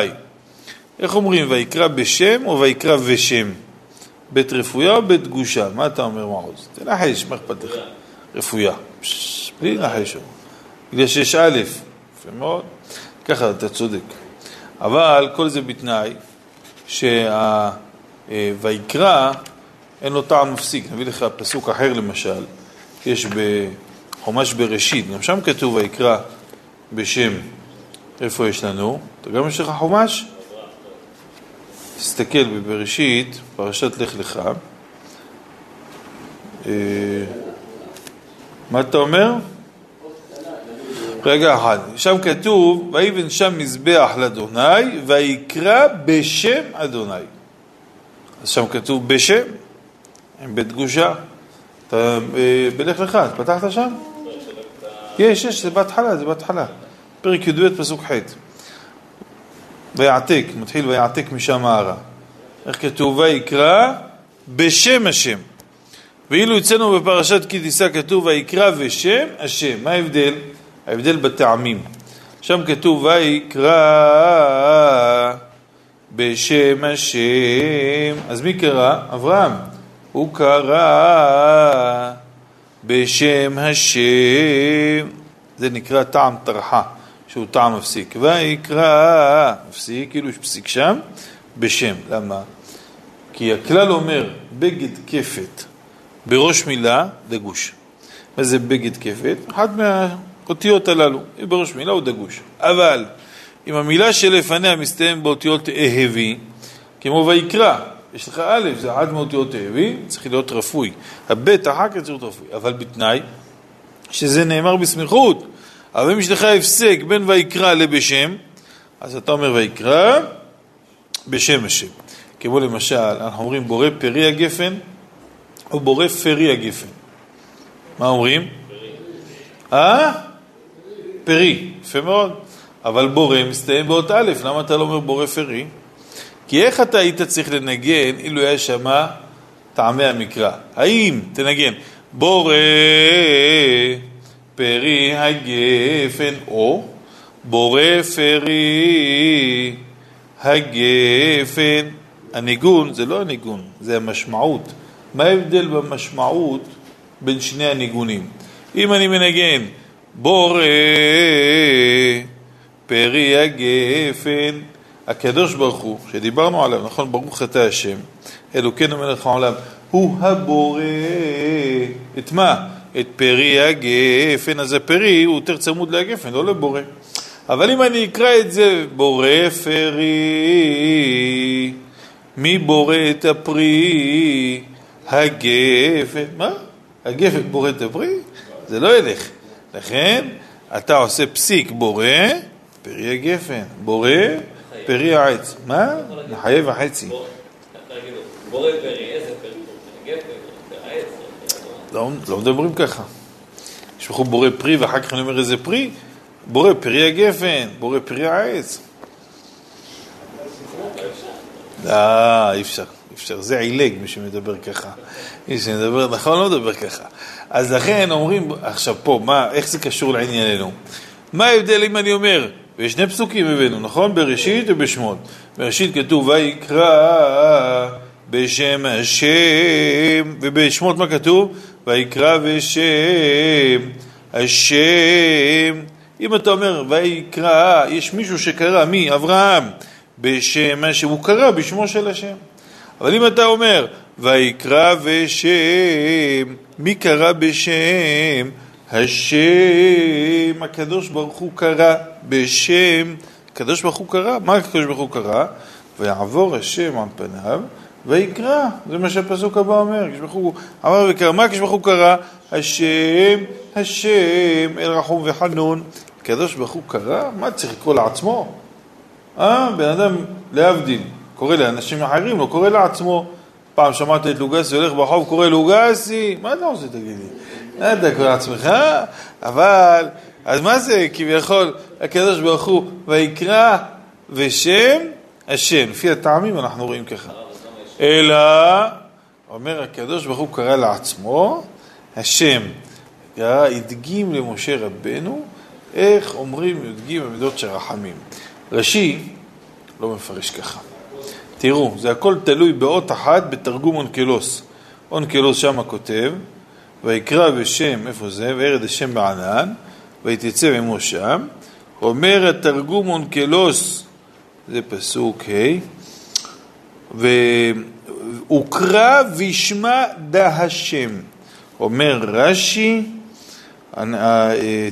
איך אומרים, ויקרא בשם או ויקרא ושם? בית רפויה או בית גושה? מה אתה אומר מעוז? תנחש, מה אכפת לך? רפויה. בלי נחש. יש 6א. מאוד. ככה אתה צודק. אבל כל זה בתנאי שהויקרא אין לו טעם מפסיק. נביא לך פסוק אחר למשל. יש בחומש בראשית. גם שם כתוב ויקרא בשם. איפה יש לנו? אתה גם יש לך חומש? תסתכל בבראשית, פרשת לך לך. מה אתה אומר? רגע אחד. שם כתוב, ויבן שם מזבח לאדוני, ויקרא בשם אדוני. אז שם כתוב בשם, עם בית גושה. אתה בלך לך, פתחת שם? יש, יש, זה בהתחלה. פרק י"ב פסוק ח' ויעתק, מתחיל ויעתק משם הערה. איך כתוב? ויקרא בשם השם. ואילו יצאנו בפרשת כי תצא כתוב ויקרא בשם השם. מה ההבדל? ההבדל בטעמים. שם כתוב ויקרא בשם השם. אז מי קרא? אברהם. הוא קרא בשם השם. זה נקרא טעם תרחה. שהוא טעם מפסיק. ויקרא, מפסיק, כאילו יש פסיק שם, בשם. למה? כי הכלל אומר, בגד כפת, בראש מילה, דגוש. מה זה בגד כפת? אחת מהאותיות הללו, בראש מילה הוא דגוש. אבל, אם המילה שלפניה מסתיים באותיות אהבי, כמו ויקרא, יש לך א', זה אחת מאותיות אהבי, צריך להיות רפוי. הבית, אחר כך צריך להיות רפוי. אבל בתנאי, שזה נאמר בסמיכות, אבל אם יש לך הפסק בין ויקרא לבשם, אז אתה אומר ויקרא בשם השם. כמו למשל, אנחנו אומרים בורא פרי הגפן, או בורא פרי הגפן. מה אומרים? פרי. פרי, יפה מאוד. אבל בורא מסתיים באות א', למה אתה לא אומר בורא פרי? כי איך אתה היית צריך לנגן אילו היה שמה טעמי המקרא? האם תנגן בורא פרי הגפן או בורא פרי הגפן. הניגון זה לא הניגון, זה המשמעות. מה ההבדל במשמעות בין שני הניגונים? אם אני מנגן בורא פרי הגפן, הקדוש ברוך הוא שדיברנו עליו, נכון? ברוך אתה השם אלוקינו מלך העולם, הוא הבורא את מה? את פרי הגפן. אז הפרי הוא יותר צמוד להגפן, לא לבורא. אבל אם אני אקרא את זה בורא פרי, מי בורא את הפרי? הגפן. מה? הגפן בורא את הפרי? זה לא ילך. לכן אתה עושה פסיק בורא פרי הגפן, בורא פרי העץ. מה? נחייב החצי. בורא פרי, איזה פרי? הגפן. לא מדברים ככה. יש לכם בורא פרי ואחר כך אני אומר איזה פרי. בורא פרי הגפן, בורא פרי העץ. אי אפשר, זה עילג מי שמדבר ככה. מי שמדבר, נכון, לא מדבר ככה. אז לכן אומרים, עכשיו פה, איך זה קשור לענייננו? מה ההבדל אם אני אומר? ויש שני פסוקים הבאנו, נכון? בראשית ובשמות. בראשית כתוב, ויקרא בשם השם, ובשמות מה כתוב? ויקרא בשם השם. אם אתה אומר ויקרא, יש מישהו שקרא, מי? אברהם, בשם השם, הוא קרא בשמו של השם. אבל אם אתה אומר ויקרא בשם, מי קרא בשם? השם. הקדוש ברוך הוא קרא בשם. הקדוש ברוך הוא קרא, מה הקדוש ברוך הוא קרא? ויעבור השם על פניו ויקרא, זה מה שהפסוק הבא אומר. אמר וקרא, מה כשבח הוא קרא? השם, השם, אל רחום וחנון. הקדוש ברוך הוא קרא? מה צריך לקרוא לעצמו? בן אדם להבדיל, קורא לאנשים אחרים, לא קורא לעצמו. פעם שמעת את לוגסי, הולך ברחוב, קורא לוגסי. מה אתה עושה, תגיד לי? אתה קורא לעצמך? אבל, אז מה זה? כביכול, הקדוש ברוך הוא, ויקרא ושם, השם. לפי הטעמים אנחנו רואים ככה. אלא, אומר הקדוש ברוך הוא קרא לעצמו, השם הדגים למשה רבנו, איך אומרים הדגים במידות של רחמים. רש"י לא מפרש ככה. תראו, זה הכל תלוי באות אחת בתרגום אונקלוס. אונקלוס שם כותב, ויקרא בשם, איפה זה? וירד השם בענן, ותצא ממנו שם. אומר התרגום אונקלוס, זה פסוק ה', ואוקרא וישמע דה השם. אומר רש"י,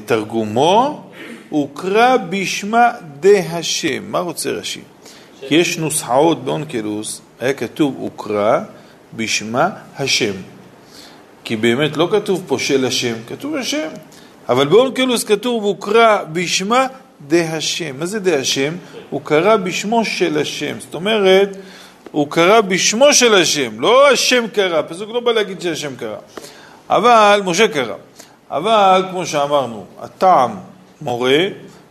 תרגומו, הוקרא בשמה דה השם. מה רוצה רש"י? כי יש נוסחאות באונקלוס, היה כתוב הוקרא בשמה השם. כי באמת לא כתוב פה של השם, כתוב השם. אבל באונקלוס כתוב הוקרא בשמה דה השם. מה זה דה השם? הוא קרא בשמו של השם. זאת אומרת, הוא קרא בשמו של השם, לא השם קרא. פסוק לא בא להגיד שהשם קרא. אבל משה קרא. אבל כמו שאמרנו, הטעם מורה,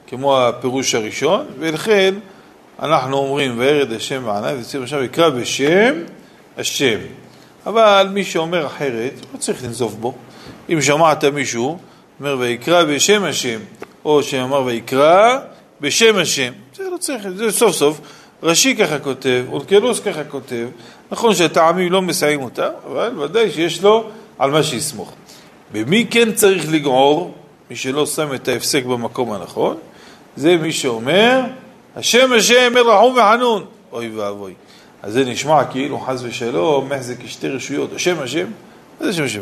כמו הפירוש הראשון, ולכן אנחנו אומרים, וירד השם בעיניו, וצריך עכשיו יקרא בשם השם. אבל מי שאומר אחרת, לא צריך לנזוף בו. אם שמעת מישהו, אומר ויקרא בשם השם, או שאמר ויקרא בשם השם. זה לא צריך, זה סוף סוף. רש"י ככה כותב, אונקלוס ככה כותב. נכון שהטעמים לא מסיים אותה, אבל ודאי שיש לו על מה שיסמוך. במי כן צריך לגעור? מי שלא שם את ההפסק במקום הנכון, זה מי שאומר, השם השם רחום וחנון, אוי ואבוי. אז זה נשמע כאילו חס ושלום, מחזק שתי רשויות, השם השם, מה זה השם השם?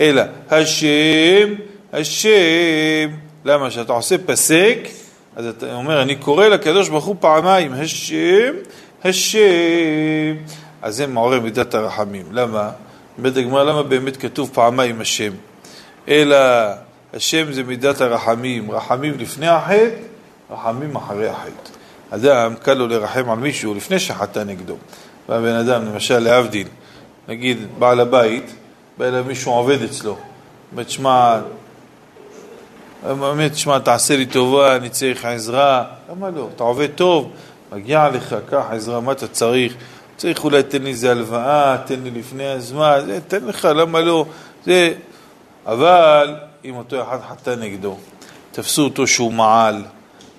אלא, השם, השם, למה? שאתה עושה פסק, אז אתה אומר, אני קורא לקדוש ברוך הוא פעמיים, השם, השם, אז זה מעורר מידת הרחמים, למה? בדגמה, למה באמת כתוב פעמיים השם? אלא, השם זה מידת הרחמים, רחמים לפני החטא, רחמים אחרי החטא. אדם קל לו לרחם על מישהו לפני שחטא נגדו. והבן אדם, למשל להבדיל, נגיד בעל הבית, בא אליו מישהו עובד אצלו, באמת שמע, תעשה לי טובה, אני צריך עזרה, למה לא? אתה עובד טוב, מגיע לך, כך עזרה, מה אתה צריך? צריך אולי תן לי איזה הלוואה, תן לי לפני הזמן, תן לך, למה לא? זה, אבל אם אותו אחד חטא נגדו, תפסו אותו שהוא מעל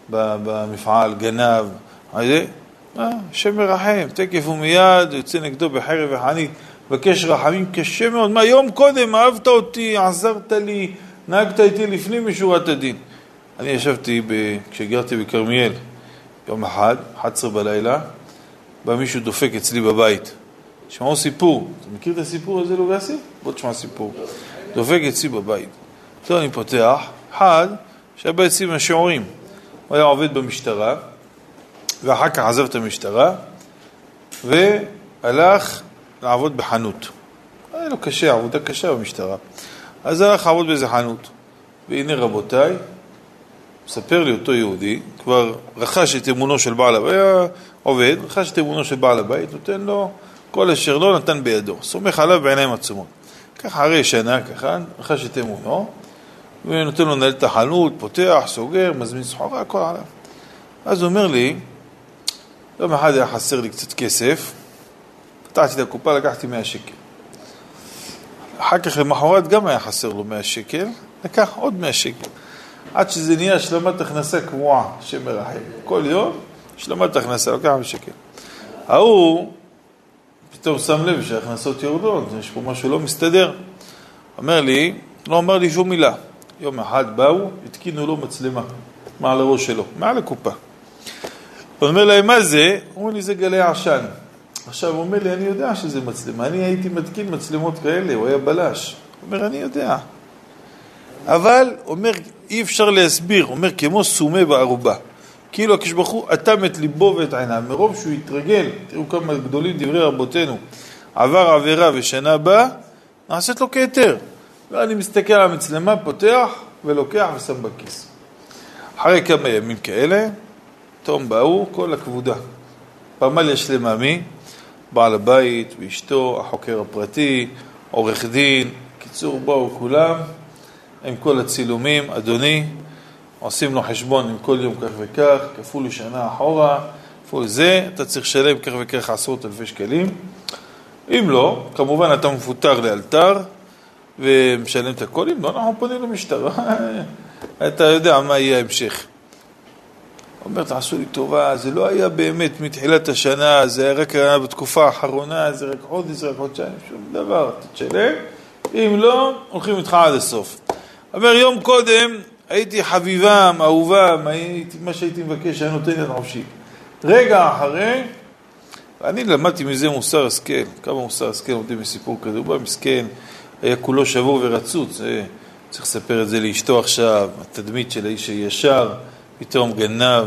במפעל, גנב, השם מרחם, תקף ומיד, יוצא נגדו בחרב וחנית, בקש רחמים קשה מאוד, מה יום קודם אהבת אותי, עזרת לי, נהגת איתי לפני משורת הדין. אני ישבתי, כשגרתי בכרמיאל, יום אחד, 11 בלילה, בא מישהו דופק אצלי בבית, שמעו סיפור, אתה מכיר את הסיפור הזה לא גסי? בוא תשמע סיפור. דופק אצלי בבית. אז אני פותח, אחד שבא אצלי מהשיעורים, הוא היה עובד במשטרה, ואחר כך עזב את המשטרה, והלך לעבוד בחנות. היה לו קשה, עבודה קשה במשטרה. אז הלך לעבוד באיזה חנות. והנה רבותיי, מספר לי אותו יהודי, כבר רכש את אמונו של בעל הבית, היה עובד, רכש את אמונו של בעל הבית, נותן לו כל אשר לא נתן בידו, סומך עליו בעיניים עצומות. ככה הרי שנה ככה, רכש את אמונו, ונותן לו לנהל את החנות, פותח, סוגר, מזמין סחורה, הכל עליו. אז הוא אומר לי, יום אחד היה חסר לי קצת כסף, פתחתי את הקופה, לקחתי 100 שקל. אחר כך למחרת גם היה חסר לו 100 שקל, לקח עוד 100 שקל. עד שזה נהיה השלמת הכנסה קבועה שמרחם. כל יום, השלמת הכנסה, לקח 100 שקל. ההוא פתאום שם לב שההכנסות יורדות, יש פה משהו לא מסתדר. אומר לי, לא אומר לי שום מילה. יום אחד באו, התקינו לו מצלמה, מעל הראש שלו, מעל הקופה. הוא אומר להם, מה זה? הוא אומר לי, זה גלי עשן. עכשיו, הוא אומר לי, אני יודע שזה מצלמה. אני הייתי מתקין מצלמות כאלה, הוא היה בלש. הוא אומר, אני יודע. אבל, אומר, אי אפשר להסביר. הוא אומר, כמו סומה בערובה. כאילו, כשבחו, אתם את ליבו ואת עיניו. מרוב שהוא התרגל, תראו כמה גדולים דברי רבותינו, עבר עבירה ושנה הבאה, נעשית לו כיתר. ואני מסתכל על המצלמה, פותח ולוקח ושם בכיס. אחרי כמה ימים כאלה, תום באו כל הכבודה. פעמל יש למעמי, בעל הבית, ואשתו, החוקר הפרטי, עורך דין, קיצור באו כולם, עם כל הצילומים, אדוני, עושים לו חשבון עם כל יום כך וכך, כפול שנה אחורה, כפול זה, אתה צריך לשלם כך וכך 10,000 שקלים. אם לא, כמובן אתה מפוטר לאלתר, ומשלם את הכל, אם לא, אנחנו פונים למשטרה, אתה יודע מה יהיה ההמשך. הוא אומר, תעשו לי טובה, זה לא היה באמת מתחילת השנה, זה היה רק בתקופה האחרונה, זה רק עוד חודשיים, שום דבר, תשלם, אם לא, הולכים איתך עד הסוף. אומר, יום קודם הייתי חביבם, אהובם, הייתי, מה שהייתי מבקש, היה נותן יד חופשי. רגע אחרי, אני למדתי מזה מוסר השכל, כמה מוסר השכל נותנים מסיפור כזה, הוא בא מסכן, היה כולו שבור ורצוץ, צריך לספר את זה לאשתו עכשיו, התדמית של האיש הישר, פתאום גנב,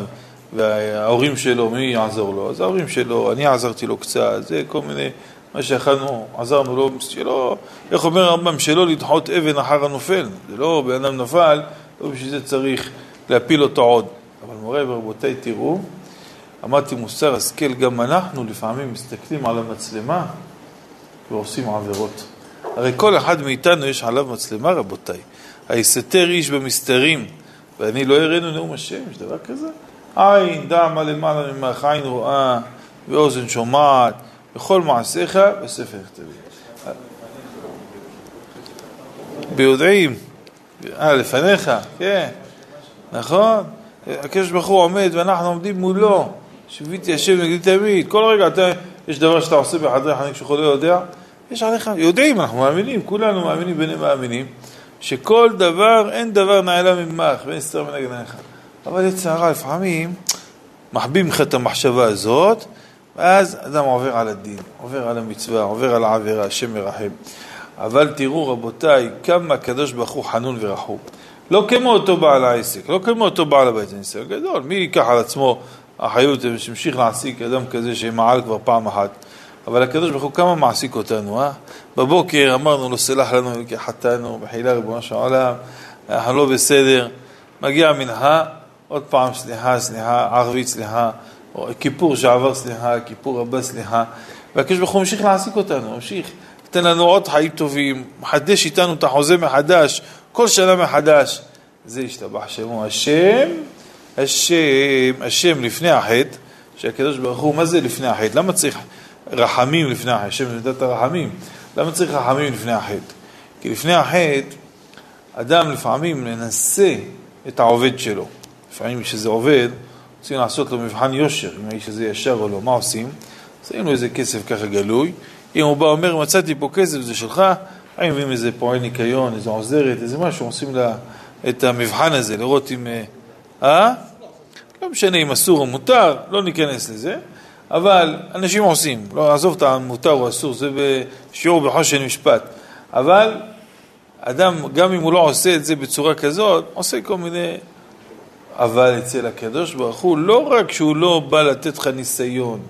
וההורים שלו, מי יעזור לו? אז ההורים שלו, אני עזרתי לו קצת, זה כל מיני, מה שאכלנו, עזרנו לו, שלא, איך אומר הרמב"ם, שלא לדחות אבן אחר הנופל, זה לא, באדם נפל, לא בשביל זה צריך להפיל אותו עוד. אבל מורה ורבותיי, תראו, אמרתי מוסר השכל, גם אנחנו לפעמים מסתכלים על המצלמה ועושים עבירות. הרי כל אחד מאיתנו יש עליו מצלמה, רבותיי. היסתר איש במסתרים, ואני לא הראינו נאום השם, יש דבר כזה. עין דמה למעלה ממך, עין רואה ואוזן שומעת, בכל מעשיך בספר כתובים. ביודעים, לפניך, כן, נכון? הקדוש ברוך הוא עומד ואנחנו עומדים מולו, שביתי השם נגדי תמיד, כל רגע אתה, יש דבר שאתה עושה בחדרך, אני כשכל לא יודע, יש עליך, יודעים, אנחנו מאמינים, כולנו מאמינים ביניהם מאמינים, שכל דבר, אין דבר נעלה ממך, ואין סתר מנגנך. אבל לצערה לפעמים, מחבים לך את המחשבה הזאת, ואז אדם עובר על הדין, עובר על המצווה, עובר על העבירה, השם מרחם. אבל תראו רבותיי, כמה הקדוש ברוך הוא חנון ורחום. לא כמו אותו בעל העסק, לא כמו אותו בעל הבית, ניסיון גדול. מי ייקח על עצמו החיות שמשיך להעסיק אדם כזה שמעל כבר פעם אחת? אבל הקדוש ברוך הוא כמה מעסיק אותנו, אה? בבוקר אמרנו לו סלח לנו, חטאנו, בחילה ריבונו של עולם, אנחנו לא בסדר, מגיע מנחה, עוד פעם סליחה, ערבית סליחה, כיפור שעבר סליחה, כיפור הבא סליחה, והקדוש ברוך הוא ממשיך להעסיק אותנו, ממשיך, נתן לנו עוד חיים טובים, מחדש איתנו את החוזה מחדש, כל שנה מחדש, זה השתבח שמו, השם לפני החטא, שהקדוש ברוך הוא, מה זה לפני החטא? למה צריך רחמים לפני החטא? השם נדעת הרחמים, למה צריך רחמים לפני החטא? כי לפני החטא, אדם לפעמים מנסה את העובד שלו, לפעמים כשזה עובד, רוצים לעשות לו מבחן יושר, אם האיש הזה ישר או לא, מה עושים? עושים לו איזה כסף ככה גלוי, אם הוא בא אומר, מצאתי פה כסף, זה שלך, הם מביאים איזה פועל ניקיון, איזה עוזרת, איזה משהו, עושים לה את המבחן הזה, לראות אם... לא משנה אם אסור או מותר, לא ניכנס לזה, אבל אנשים עושים, לא עזוב את המותר או אסור, זה בשיעור בחושן משפט, אבל אדם, גם אם הוא לא עושה את זה בצורה כזאת, עושה כל מיני... אבל אצל הקדוש ברוך הוא, לא רק שהוא לא בא לתת לך ניסיון,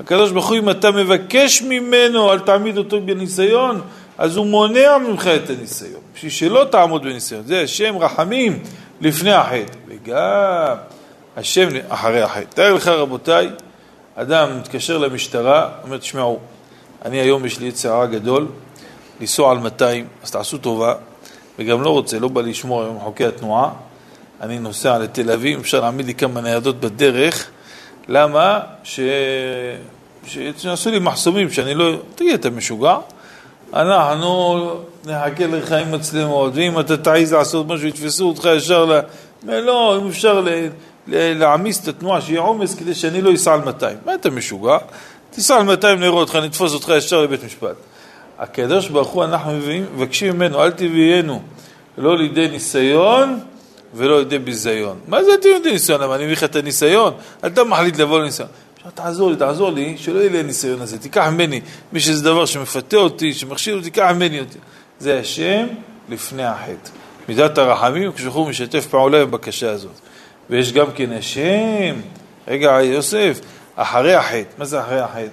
הקדוש ברוך הוא, אם אתה מבקש ממנו, אל תעמיד אותו בניסיון, אז הוא מונע ממך את הניסיון, בשביל שלא תעמוד בניסיון, זה השם רחמים לפני החטא, וגם השם אחרי החטא. תאר לך רבותיי, אדם מתקשר למשטרה, אומר תשמעו, אני היום יש לי יצרה גדול, לנסוע על 200, אז תעשו טובה, וגם לא רוצה, לא בא לשמור היום חוקי התנועה, אני נוסע לתל אביב, אפשר להעמיד לי כמה ניידות בדרך, למה? שנעשו לי מחסומים שאני לא... תגיד, אתה משוגע? אנחנו נחכה לך עם מצלמות, ואם אתה תעיז לעשות משהו, יתפסו אותך ישר ל... לא, אם אפשר להעמיס את התנועה, שיהיה עומס כדי שאני לא אסע על 200. מה אתה משוגע? תסע על 200 נראה אותך, נתפוס אותך ישר לבית משפט. הקדוש ברוך הוא, אנחנו מבקשים ממנו, אל תביאנו, לא לידי ניסיון, ולא יודע בזיון. מה זה אתה יודע ניסיון? למה אני מביא לך את הניסיון? אתה מחליט לבוא לניסיון. תעזור לי, שלא יהיה לי הניסיון הזה. תיקח ממני, מי שזה דבר שמפתה אותי, שמכשיר אותי, תיקח ממני אותי. זה השם לפני החטא. מידת הרחמים, כשהוא משתף פעולה בבקשה הזאת. ויש גם כן השם, רגע יוסף, אחרי החטא. מה זה אחרי החטא?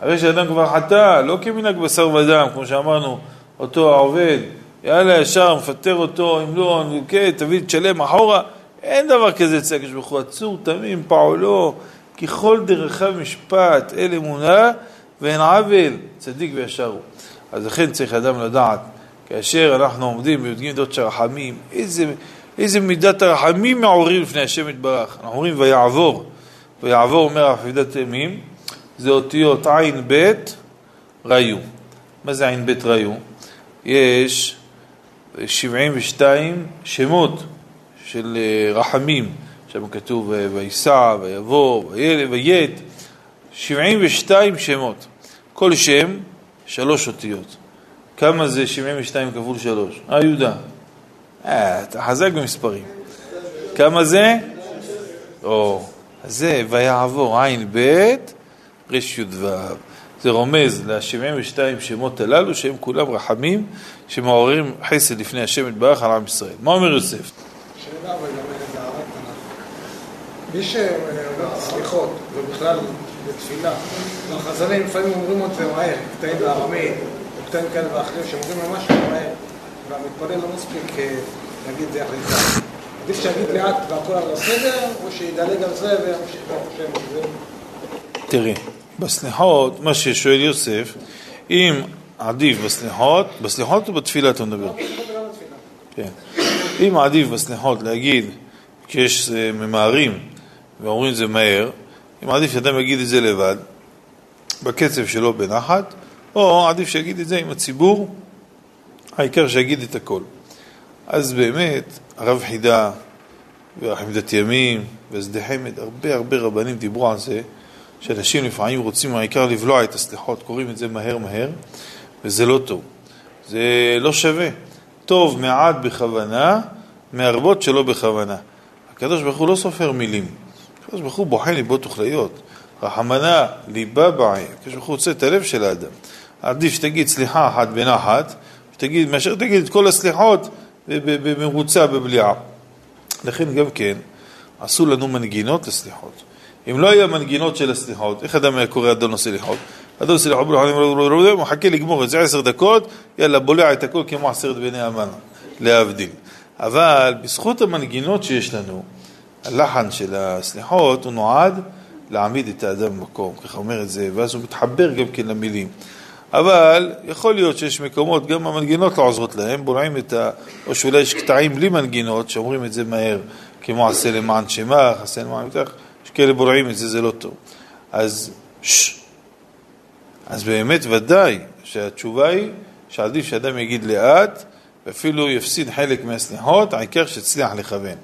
הרי שאדם כבר חטא, לא כמנהג בשר ודם, כמו שאמרנו, אותו העובד, יאללה, ישר, מפטר אותו, אם לא, אוקיי, תביא, תשלם אחורה. אין דבר כזה אצל הקדוש ברוך הוא, עצור, תמים, פעולו, ככל דרכיו משפט, אל אמונה, ואין עוול, צדיק וישר הוא. אז לכן צריך אדם לדעת, כאשר אנחנו עומדים בי"ג דוד שרחמים, איזה מידת הרחמים מעוררים לפני השם יתברך. אנחנו אומרים, ויעבור. ויעבור אומר חמדת ימים, זה אותיות עין בית ראיו. מה זה עין בית ראיו? יש... 72 שמות של רחמים, שם כתוב ויסע, ויבוא, וית, 72 שמות, כל שם 3 אותיות. כמה זה 72 כפול 3? יהודה, אתה חזק במספרים. כמה זה? זה ויעבור עין בית רשות ואב. זה רומז ל-72 שמות הללו שהם כולם רחמים שמעוררים חסד לפני השם יתברך על עם ישראל. מה אומר יוסף? שאלה אבל לומדת הערת תנ"ך. מי שאומר סליחות ובכלל בתפילה, והחז"לים לפעמים אומרים את זה מהר, קטעים בארמית, קטעים כאלה ואחרים שאומרים לו משהו מהר, והמתפלל לא מספיק להגיד זה אחרי כך. עדיף שיגיד לאט והכל על הסדר, או שידלג על זה וימשיך להפשם את זה. תראי. בסליחות, מה ששואל יוסף, אם עדיף בסליחות, בסליחות או בתפילה אתה מדבר? כן. אם עדיף בסליחות להגיד, כשיש ממהרים ואומרים זה מהר, אם עדיף שאדם יגיד את זה לבד, בקצב שלו בנחת, או עדיף שיגיד את זה עם הציבור, העיקר שיגיד את הכל. אז באמת, הרב חידה וחמדת ימים ושדה חמד, הרבה רבנים דיברו על זה, שאנשים לפעמים רוצים העיקר לבלוע את הסליחות, קוראים את זה מהר, וזה לא טוב. זה לא שווה. טוב מעט בכוונה, מהרבות שלא בכוונה. הקדוש ברוך הוא לא סופר מילים. הקדוש ברוך הוא בוחן ליבות וכליות. רחמנה, ליבה בעיה. הקדוש ברוך הוא רוצה את הלב של האדם. עדיף שתגיד סליחה אחת בנחת, שתגיד, מאשר תגיד את כל הסליחות במרוצה, בבליעה. לכן גם כן, עשו לנו מנגינות לסליחות. אם לא היה מנגינות של הסליחות, איך אדם היה קורא אדון סליחות? אדון סליחות, הוא חכה לגמור את זה 10 דקות, יאללה, בולע את הכל כמו 10 בני אמן, להבדיל. אבל בזכות המנגינות שיש לנו, הלחן של הסליחות הוא נועד להעמיד את האדם במקום, ככה אומר את זה, ואז הוא מתחבר גם כן למילים. אבל יכול להיות שיש מקומות, גם המנגינות לא עוזרות להם, בולעים את ה... או שאולי יש קטעים בלי מנגינות, שאומרים את זה מהר, כמו עשה למען שמח, עשה למען מתח, כאלה בורעים את זה, זה לא טוב. אז באמת ודאי שהתשובה היא שעדיף שאדם יגיד לאט, ואפילו יפסיד חלק מהסליחות, העיקר שצליח לכוון.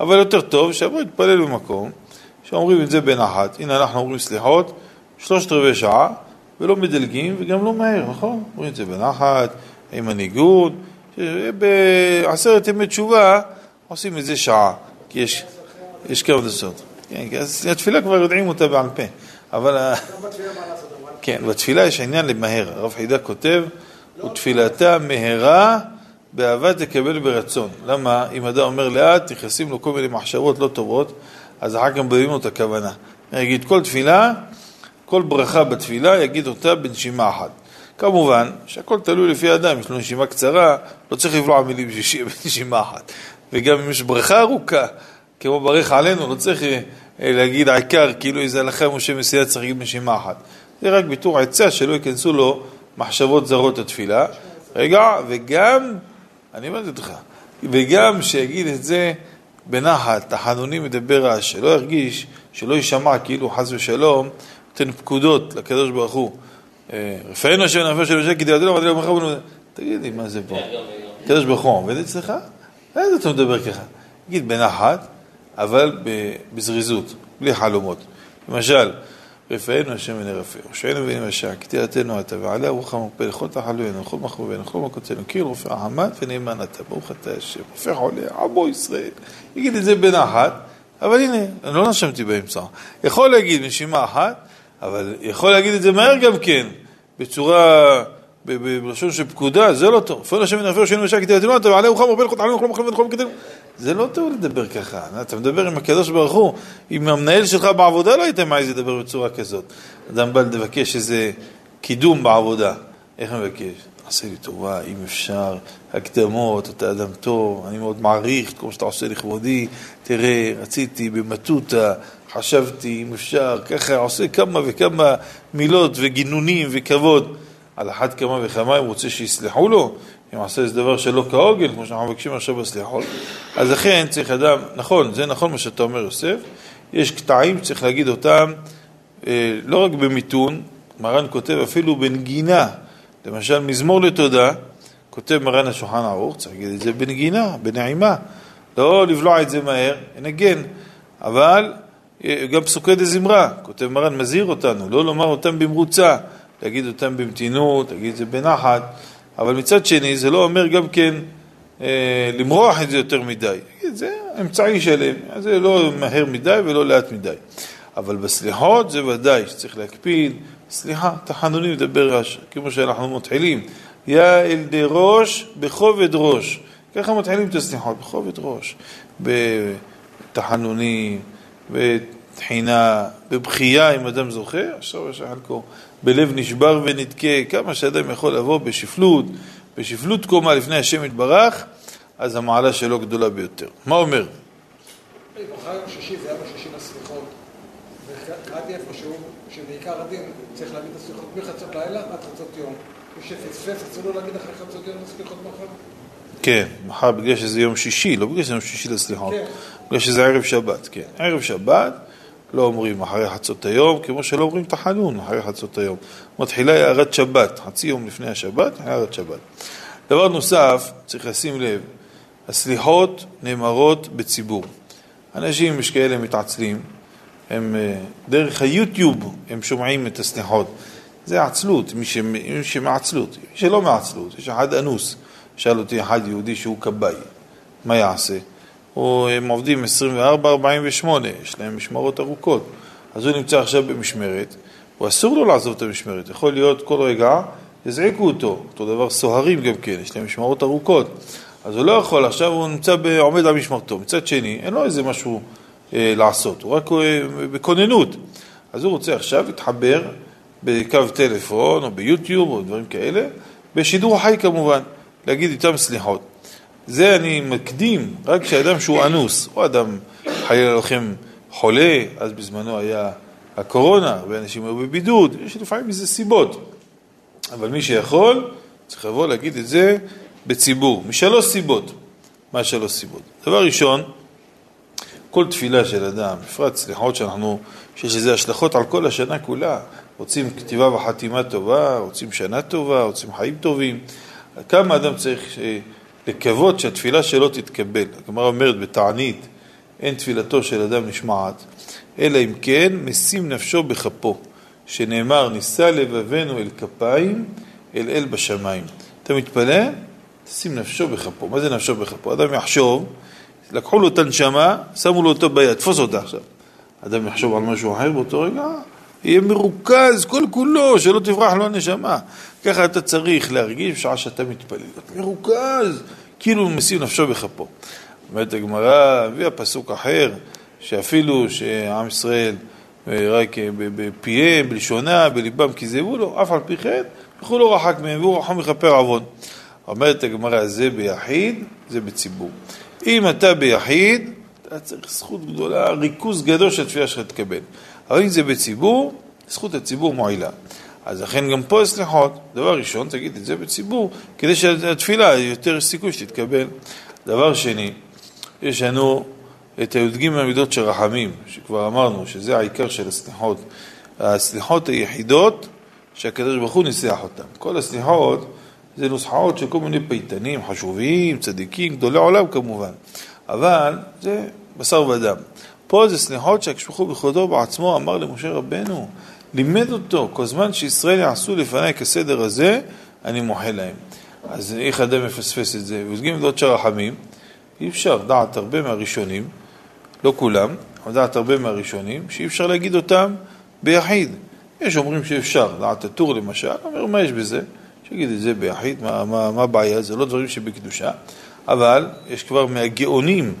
אבל יותר טוב שהבוא יתפלל במקום, שאומרים את זה בנחת. הנה אנחנו אומרים סליחות 3/4 שעה, ולא מדלגים וגם לא מהר, נכון? אומרים את זה בנחת, עם הניגוד, ב10 ימי תשובה עושים את זה שעה, כי יש כמה דסות. כן, אז התפילה כבר יודעים אותה בעל פה, אבל... כן, בתפילה יש עניין למהר. הרב חידה כותב, ותפילתה מהרה, באהבה תקבל ברצון. למה? אם אדם אומר לאט, תכנסים לו כל מיני מחשבות לא טובות, אז אחר כך מבדילים אותה כוונה. יגיד כל תפילה, כל ברכה בתפילה, יגיד אותה בנשימה אחת. כמובן, שהכל תלוי לפי האדם, יש לו נשימה קצרה, לא צריך לבלוע מילים שישי בנשימה אחת. וגם אם יש ברכה ארוכה, כמו ברך עלינו, לא צריך להגיד עיקר, כאילו איזה הלכה משה מסיעה צריך להגיד משימה אחת. זה רק ביטור עצה שלא ייכנסו לו מחשבות זרות התפילה. רגע, וגם, אני אמרתי אותך, וגם שיגיד את זה בנחת, החנונים מדבר רעש, שלא ירגיש, שלא יישמע כאילו חס ושלום, נותן פקודות לקדוש ברוך הוא. רפאינו השם נפל של משה כדי לדלו, אמרתי לו, תגיד לי מה זה פה? קדוש ברוך הוא עובד אצלך? איזה אתה מדבר ככה? תגיד בנחת, אבל בזריזות, בלי חלומות. למשל, רפאינו השם ונרפא, רשענו ונמשע, קטיעתנו אתה ועלה, רוחה מרפא, לכל תחלוינו, לכל מחרובנו, לכל מקוצנו, כי רופא עמד ונאמן אתה, ברוך אתה השם, רופא חולה, עמו ישראל. יגיד את זה בנחת, אבל הנה, אני לא נשמתי באמצע. יכול להגיד נשימה אחת, אבל יכול להגיד את זה מהר גם כן, בצורה... בלשון של פקודה, זה לא טוב. רפאינו השם ונרפא, רשענו ונמשע, קטיעתנו אתה ועלה, רוחה מרפא, לכל תחלוינו, לכל מקוצנו, זה לא טוב לדבר ככה, אתה מדבר עם הקדוש ברוך הוא, אם המנהל שלך בעבודה לא היית מעז לדבר בצורה כזאת. אדם בא לבקש איזה קידום בעבודה, איך מבקש? עשה לי טובה, אם אפשר, הקדמות, אתה אדם טוב, אני מאוד מעריך, כמו שאתה עושה לכבודי, תראה, רציתי במטוטה, חשבתי, אם אפשר, ככה עושה כמה וכמה מילות וגינונים וכבוד, על אחת כמה וכמה אם רוצה שיסלחו לו, אם עשה איזה דבר שלא כהוגן, כמו שאנחנו מבקשים עכשיו בסליחות. אז לכן צריך אדם, נכון, זה נכון מה שאתה אומר יוסף, יש קטעים, צריך להגיד אותם, לא רק במיתון, מרן כותב אפילו בנגינה, למשל מזמור לתודה, כותב מרן השולחן ערוך, צריך להגיד את זה בנגינה, בנעימה, לא לבלוע את זה מהר, נגן, אבל גם פסוקי דזמרה, כותב מרן מזהיר אותנו, לא לומר אותם במרוצה, להגיד אותם במתינות, להגיד את זה בנחת, אבל מצד שני, זה לא אומר גם כן למרוח את זה יותר מדי. להגיד, זה אמצעי שלהם, אז זה לא מהר מדי ולא לאט מדי. אבל בסליחות זה ודאי שצריך להקפיד, סליחה, תחנונים מדבר רשע, כמו שאנחנו מתחילים, יא ילדי ראש, בכובד ראש. ככה מתחילים את הסליחות, בכובד ראש, בתחנונים, בתחינה, בבחייה, אם אדם זוכה, השורש החלקו, בלב נשבר ונדכה, כמה שאדם יכול לבוא בשפלות, בשפלות קומה לפני השם יתברך, אז המעלה שלו גדולה ביותר. מה אומר? אחרי יום שישי, זה היה בשישי לסליחות, וקראתי איפשהו שבעיקר הדין צריך להגיד את הסליחות מחצות לילה עד חצות יום. ושפספס, אצלו להגיד אחרי חצות יום לסליחות מחר? כן, מחר בגלל שזה יום שישי, לא בגלל שזה יום שישי לסליחות, בגלל שזה ערב שבת, כן. ערב שבת לא אומרים אחרי חצות היום, כמו שלא אומרים תחנון אחרי חצות היום. מתחילה הערת שבת, חצי יום לפני השבת, הערת שבת. דבר נוסף, צריך לשים לב, הסליחות נאמרות בציבור. אנשים יש כאלה מתעצלים, הם דרך היוטיוב הם שומעים את הסליחות. זה עצלות, מי שמעצלות, מי שלא מעצלות, יש אחד אנוס. שאל אותי אחד יהודי שהוא קבאי, מה יעשה? הם עובדים 24-48, יש להם משמרות ארוכות. אז הוא נמצא עכשיו במשמרת, הוא אסור לו לעזוב את המשמרת, יכול להיות כל רגע, יזעיקו אותו. אותו דבר סוהרים גם כן, יש להם משמרות ארוכות. אז הוא לא יכול, עכשיו הוא נמצא עומד על משמרתו. מצד שני, אין לו איזה משהו לעשות, הוא רק בקוננות. אז הוא רוצה עכשיו להתחבר בקו טלפון או ביוטיוב או דברים כאלה, בשידור חי כמובן, להגיד איתם סליחות. זה אני מקדים, רק כשאדם שהוא אנוס, או אדם חייל לכם חולה, אז בזמנו היה הקורונה, ואנשים היו בבידוד, יש לפעמים איזה סיבות. אבל מי שיכול, צריך לבוא להגיד את זה בציבור, משלוש סיבות. מה שלוש סיבות? דבר ראשון, כל תפילה של אדם, בפרט סליחות שאנחנו, שיש לזה השלכות על כל השנה כולה, רוצים כתיבה וחתימה טובה, רוצים שנה טובה, רוצים חיים טובים, כמה אדם צריך לקוות שהתפילה שלו תתקבל. הגמרא אומרת בתענית, אין תפילתו של אדם נשמעת, אלא אם כן משים נפשו בכפו, שנאמר נישא לבבנו אל כפיים, אל אל בשמיים. אתה מתפלא? שים נפשו בכפו. מה זה נפשו בכפו? אדם יחשוב, לקחו לו את הנשמה, שמו לו אותו ביד, תפוס אותה עכשיו. אדם יחשוב על משהו אחר באותו רגע, יהיה מרוכז כל כולו, שלא תברח לו הנשמה. ככה אתה צריך להרגיש בשעה שאתה מתפלל. אתה מרוכז, כאילו משים נפשו בכפו. אומרת הגמרא, הביאה פסוק אחר, שאפילו שעם ישראל רק בפיהם, בלשונה, בליבם, כי זהו לו, אף על פי כן, יוכלו לא רחק מהם, והוא רחום מכפר עוון. אומרת הגמרא, זה ביחיד, זה בציבור. אם אתה ביחיד, אתה צריך זכות גדולה, ריכוז גדול שהתפילה שלך תקבל. אבל אם זה בציבור, זכות הציבור מועילה. אז לכן גם פה הסליחות, דבר ראשון, תגיד את זה בציבור, כדי שהתפילה יותר סיכוי שתתקבל. דבר שני, יש לנו את היודגים מהמידות של רחמים, שכבר אמרנו שזה העיקר של הסליחות. הסליחות היחידות שהקדוש ברוך הוא ניסח אותן. כל הסליחות זה נוסחאות של כל מיני פייטנים, חשובים, צדיקים, גדולי עולם כמובן. אבל זה בשר ודם. פה זה סליחות שהקשפחו בכבודו בעצמו, אמר למשה רבנו, לימד אותו, כל זמן שישראל יעשו לפני כסדר הזה, אני מוחל להם. אז איך אדם מפספס את זה? ויודגים מדעות שרחמים, אי אפשר, דעת הרבה מהראשונים, לא כולם, אבל דעת הרבה מהראשונים, שאי אפשר להגיד אותם ביחיד. יש אומרים שאפשר, דעת הטור למשל, אומר מה יש בזה? שיגיד את זה ביחיד, מה הבעיה? זה לא דברים שבקדושה, אבל יש כבר מהגאונים,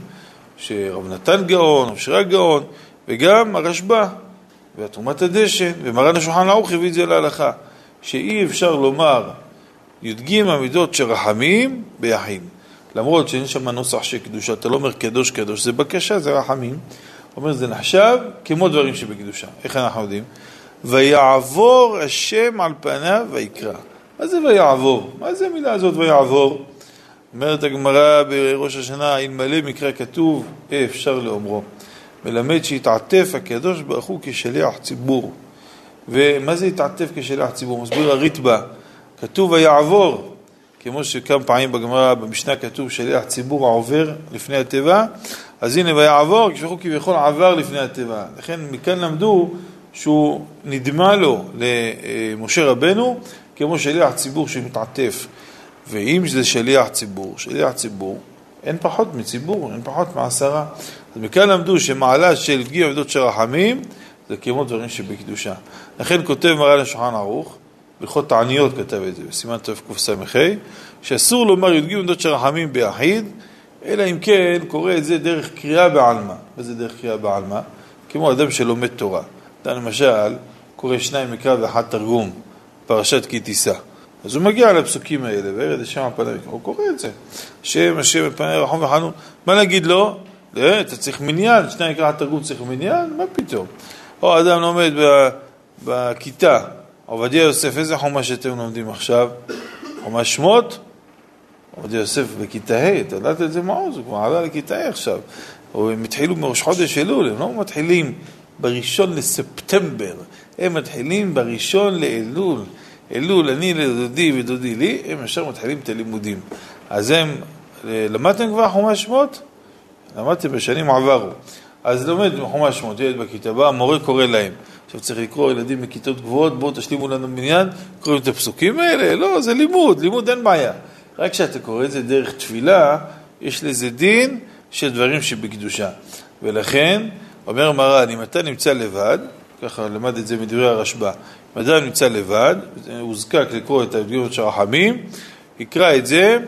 שרב נתן גאון, אבשרי הגאון, וגם הרשב"א, והתרומת הדשן, ומרן השולחן ערוך הביא את זה להלכה, שאי אפשר לומר, יודגים המידות שרחמים ביחיד. למרות שאין שם נוסח שקדושה, אתה לא אומר קדוש קדוש, זה בקשה, זה רחמים. אומר, זה נחשב כמו דברים שבקדושה. איך אנחנו יודעים? ויעבור השם על פניו ויקרא. מה זה ויעבור? מה זה המילה הזאת ויעבור? אומרת הגמרא בראש השנה, אין מלא מקרא כתוב, אפשר לאומרו. מלמד שהתעטף הקדוש ברוך הוא כשליח ציבור. ומה זה התעטף כשליח ציבור? מסביר הרטב"א, כתוב ויעבור, כמו שכמה פעמים בגמרא במשנה כתוב שליח ציבור העובר לפני הטבע, אז הנה ויעבור, כשהוא כביכול עבר לפני הטבע. לכן מכאן למדו שהוא נדמה לו למשה רבנו, כמו שליח ציבור שמתעטף. ואם זה שליח ציבור, אין פחות מציבור, אין פחות מעשרה. אז מכאן למדו שמעלה של גיל עבדות של רחמים, זה כמו דברים שבקדושה. לכן כותב מרן השולחן ערוך, בלכות תעניות כתב את זה, בסימן תקס"ה, שאסור לומר י"ג עמדות של רחמים ביחיד, אלא אם כן קורא את זה דרך קריאה בעלמה. מה זה דרך קריאה בעלמה? כמו אדם שלומד תורה. אתה למשל קורא שניים מקרא ואחד תרגום, פרשת כי תצא. אז הוא מגיע לפסוקים האלה, וירד השם על פניו, הוא קורא את זה. שם, השם, על פניו, רחום וחנון. מה נגיד לו? לא, אתה צריך מניין, שניים מקרא תרגום צריך מניין? מה פתאום? או אדם לומד בכיתה, עובדיה יוסף, איזה חומש אתם לומדים עכשיו? חומש שמות? עובדיה יוסף בכיתה ה', אתה יודעת את זה מעוז, הוא כבר עלה לכיתה ה' עכשיו. הם התחילו מראש חודש אלול, הם לא מתחילים בראשון לספטמבר, הם מתחילים בראשון לאלול. אלול, אני לדודי ודודי לי, הם ישר מתחילים את הלימודים. אז הם, למדתם כבר חומש שמות? למדתם בשנים עברו. אז לומד חומש שמות, ילד בכיתה, המורה קורא להם. עכשיו צריך לקרוא ילדים בכיתות גבוהות, בואו תשלימו לנו מניין, קוראים את הפסוקים האלה, לא, זה לימוד, לימוד אין בעיה. רק כשאתה קורא את זה דרך תפילה, יש לזה דין של דברים שבקדושה. ולכן, אומר מרן, אם אתה נמצא לבד, ככה למד את זה מדברי הרשב"א, אם אתה נמצא לבד, הוא זקק לקרוא את ההתגלות של הרחמים, יקרא את זה